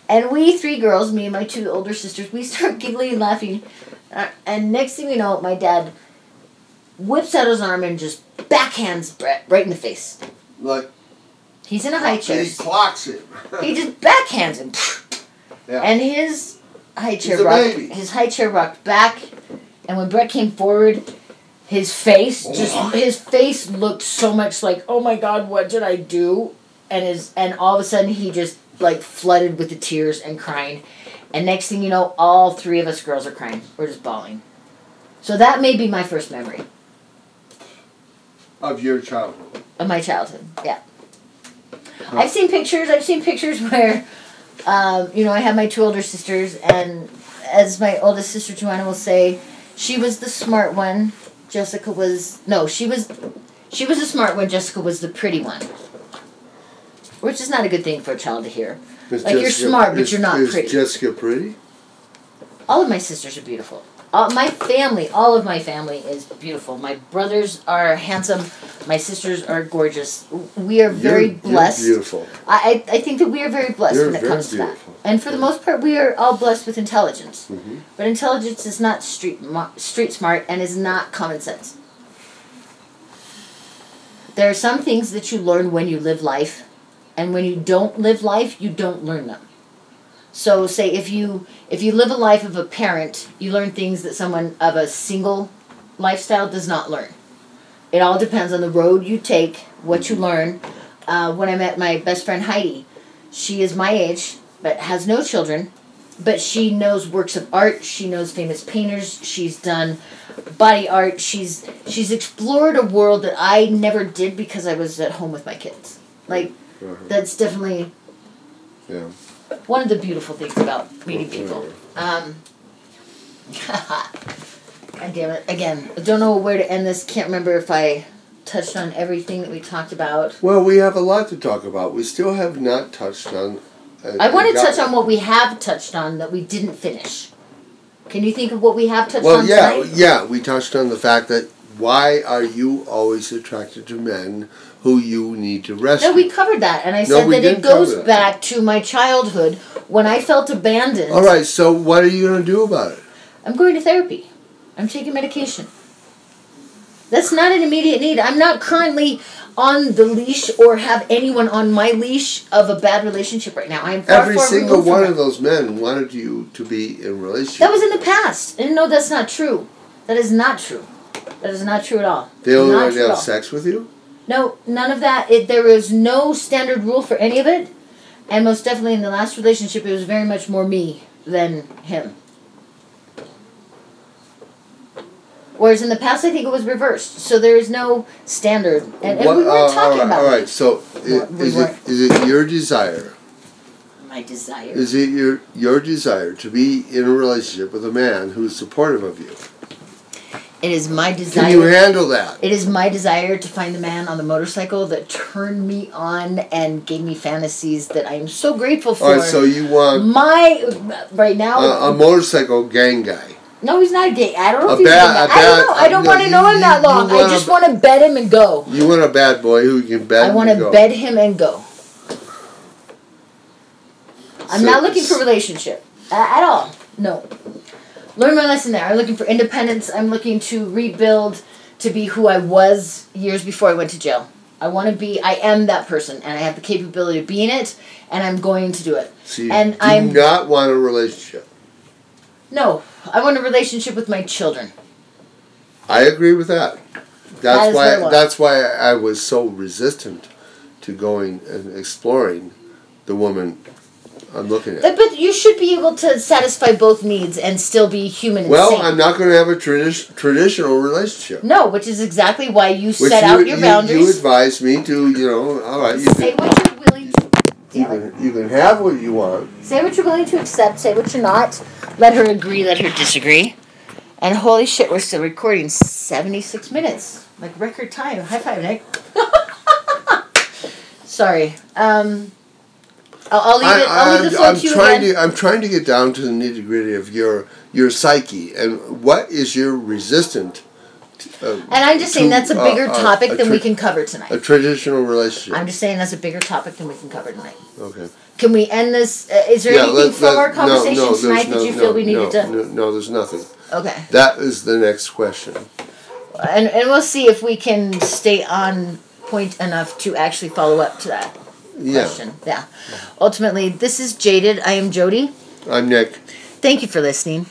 And we three girls, me and my two older sisters, we start giggling and laughing. And next thing you know, my dad whips out his arm and just backhands Brett right in the face. Like, he's in a high chair. He clocks him. He just backhands him. Yeah. And his high chair rocked. His high chair rocked back, and when Brett came forward, his face just his face looked so much like, oh my God, what did I do? And his and all of a sudden he just like flooded with the tears and crying. And next thing you know, all three of us girls are crying. We're just bawling. So that may be my first memory. Of your childhood. Of my childhood, yeah. Huh. I've seen pictures. I've seen pictures where, um, you know, I have my two older sisters, and as my oldest sister, Joanna, will say, she was the smart one. Jessica was no, she was, she was the smart one. Jessica was the pretty one, which is not a good thing for a child to hear. Is like Jessica, you're smart, but is, you're not is pretty. Is Jessica pretty? All of my sisters are beautiful. All, my family, all of my family is beautiful. My brothers are handsome. My sisters are gorgeous. We are very you're, blessed. You're beautiful. I, I think that we are very blessed you're when it comes beautiful. to that. And for yeah. the most part, we are all blessed with intelligence. Mm-hmm. But intelligence is not street mo- street smart and is not common sense. There are some things that you learn when you live life, and when you don't live life, you don't learn them. So say if you if you live a life of a parent, you learn things that someone of a single lifestyle does not learn. It all depends on the road you take, what you learn. Uh, when I met my best friend Heidi, she is my age but has no children, but she knows works of art. She knows famous painters. She's done body art. She's she's explored a world that I never did because I was at home with my kids. Like that's definitely. Yeah. One of the beautiful things about meeting people. Um, God damn it. Again, I don't know where to end this. Can't remember if I touched on everything that we talked about. Well, we have a lot to talk about. We still have not touched on... Uh, I want to touch on what we have touched on that we didn't finish. Can you think of what we have touched on tonight? Well, yeah, yeah. We touched on the fact that why are you always attracted to men who you need to rescue? No, we covered that, and I said no, that it goes that. back to my childhood when I felt abandoned. All right, so what are you going to do about it? I'm going to therapy. I'm taking medication. That's not an immediate need. I'm not currently on the leash or have anyone on my leash of a bad relationship right now. I'm far, Every far single one of those men wanted you to be in a relationship. That was in the past, and no, that's not true. That is not true. That is not true at all. They only wanted to have sex with you? No, none of that. It, there was no standard rule for any of it. And most definitely in the last relationship, it was very much more me than him. Whereas in the past, I think it was reversed. So there is no standard. And, and what, we weren't uh, talking all right, about it. All right, so it, we is, it, is it your desire? My desire? Is it your your desire to be in a relationship with a man who is supportive of you? It is my desire. Can you handle that? It is my desire to find the man on the motorcycle that turned me on and gave me fantasies that I am so grateful for. All right, so you want... My... Right now... Uh, a motorcycle gang guy. No, he's not gay. I don't know a if he's bad, gay. I don't know. I don't no, want to know him you, that long. I just a, want to bed him and go. You want a bad boy who you can bed I him want to go. bed him and go. I'm so not looking for a relationship. Uh, at all. No. Learn my lesson there. I'm looking for independence. I'm looking to rebuild to be who I was years before I went to jail. I want to be, I am that person, and I have the capability of being it, and I'm going to do it. So you and do I'm, not want a relationship. No. I want a relationship with my children. I agree with that. That's that why that's why I was so resistant to going and exploring the woman I'm looking at. But you should be able to satisfy both needs and still be human and Well, sane. I'm not going to have a tradi- traditional relationship. No, which is exactly why you which set you, out your you, boundaries. You advised me to, you know, all right. You say can, what you're willing to. You can, you can have what you want. Say what you're willing to accept. Say what you're not. Let her agree. Let her disagree. And holy shit, we're still recording seventy-six minutes. Like record time. High five, Nick. Sorry. Um... I'll, I'll leave it. I'll leave the floor to you again. I'm trying to get down to the nitty gritty of your your psyche and what is your resistant. To, uh, and I'm just to, saying that's a bigger uh, topic a, a than tra- we can cover tonight. A traditional relationship. I'm just saying that's a bigger topic than we can cover tonight. Okay. Can we end this? Uh, is there yeah, anything let, from let, our conversation no, no, tonight no, that you no, feel we no, needed to? No, no, there's nothing. Okay. That is the next question. And and we'll see if we can stay on point enough to actually follow up to that. Yeah. Question. Yeah. Ultimately, this is Jaded. I am Jody. I'm Nick. Thank you for listening.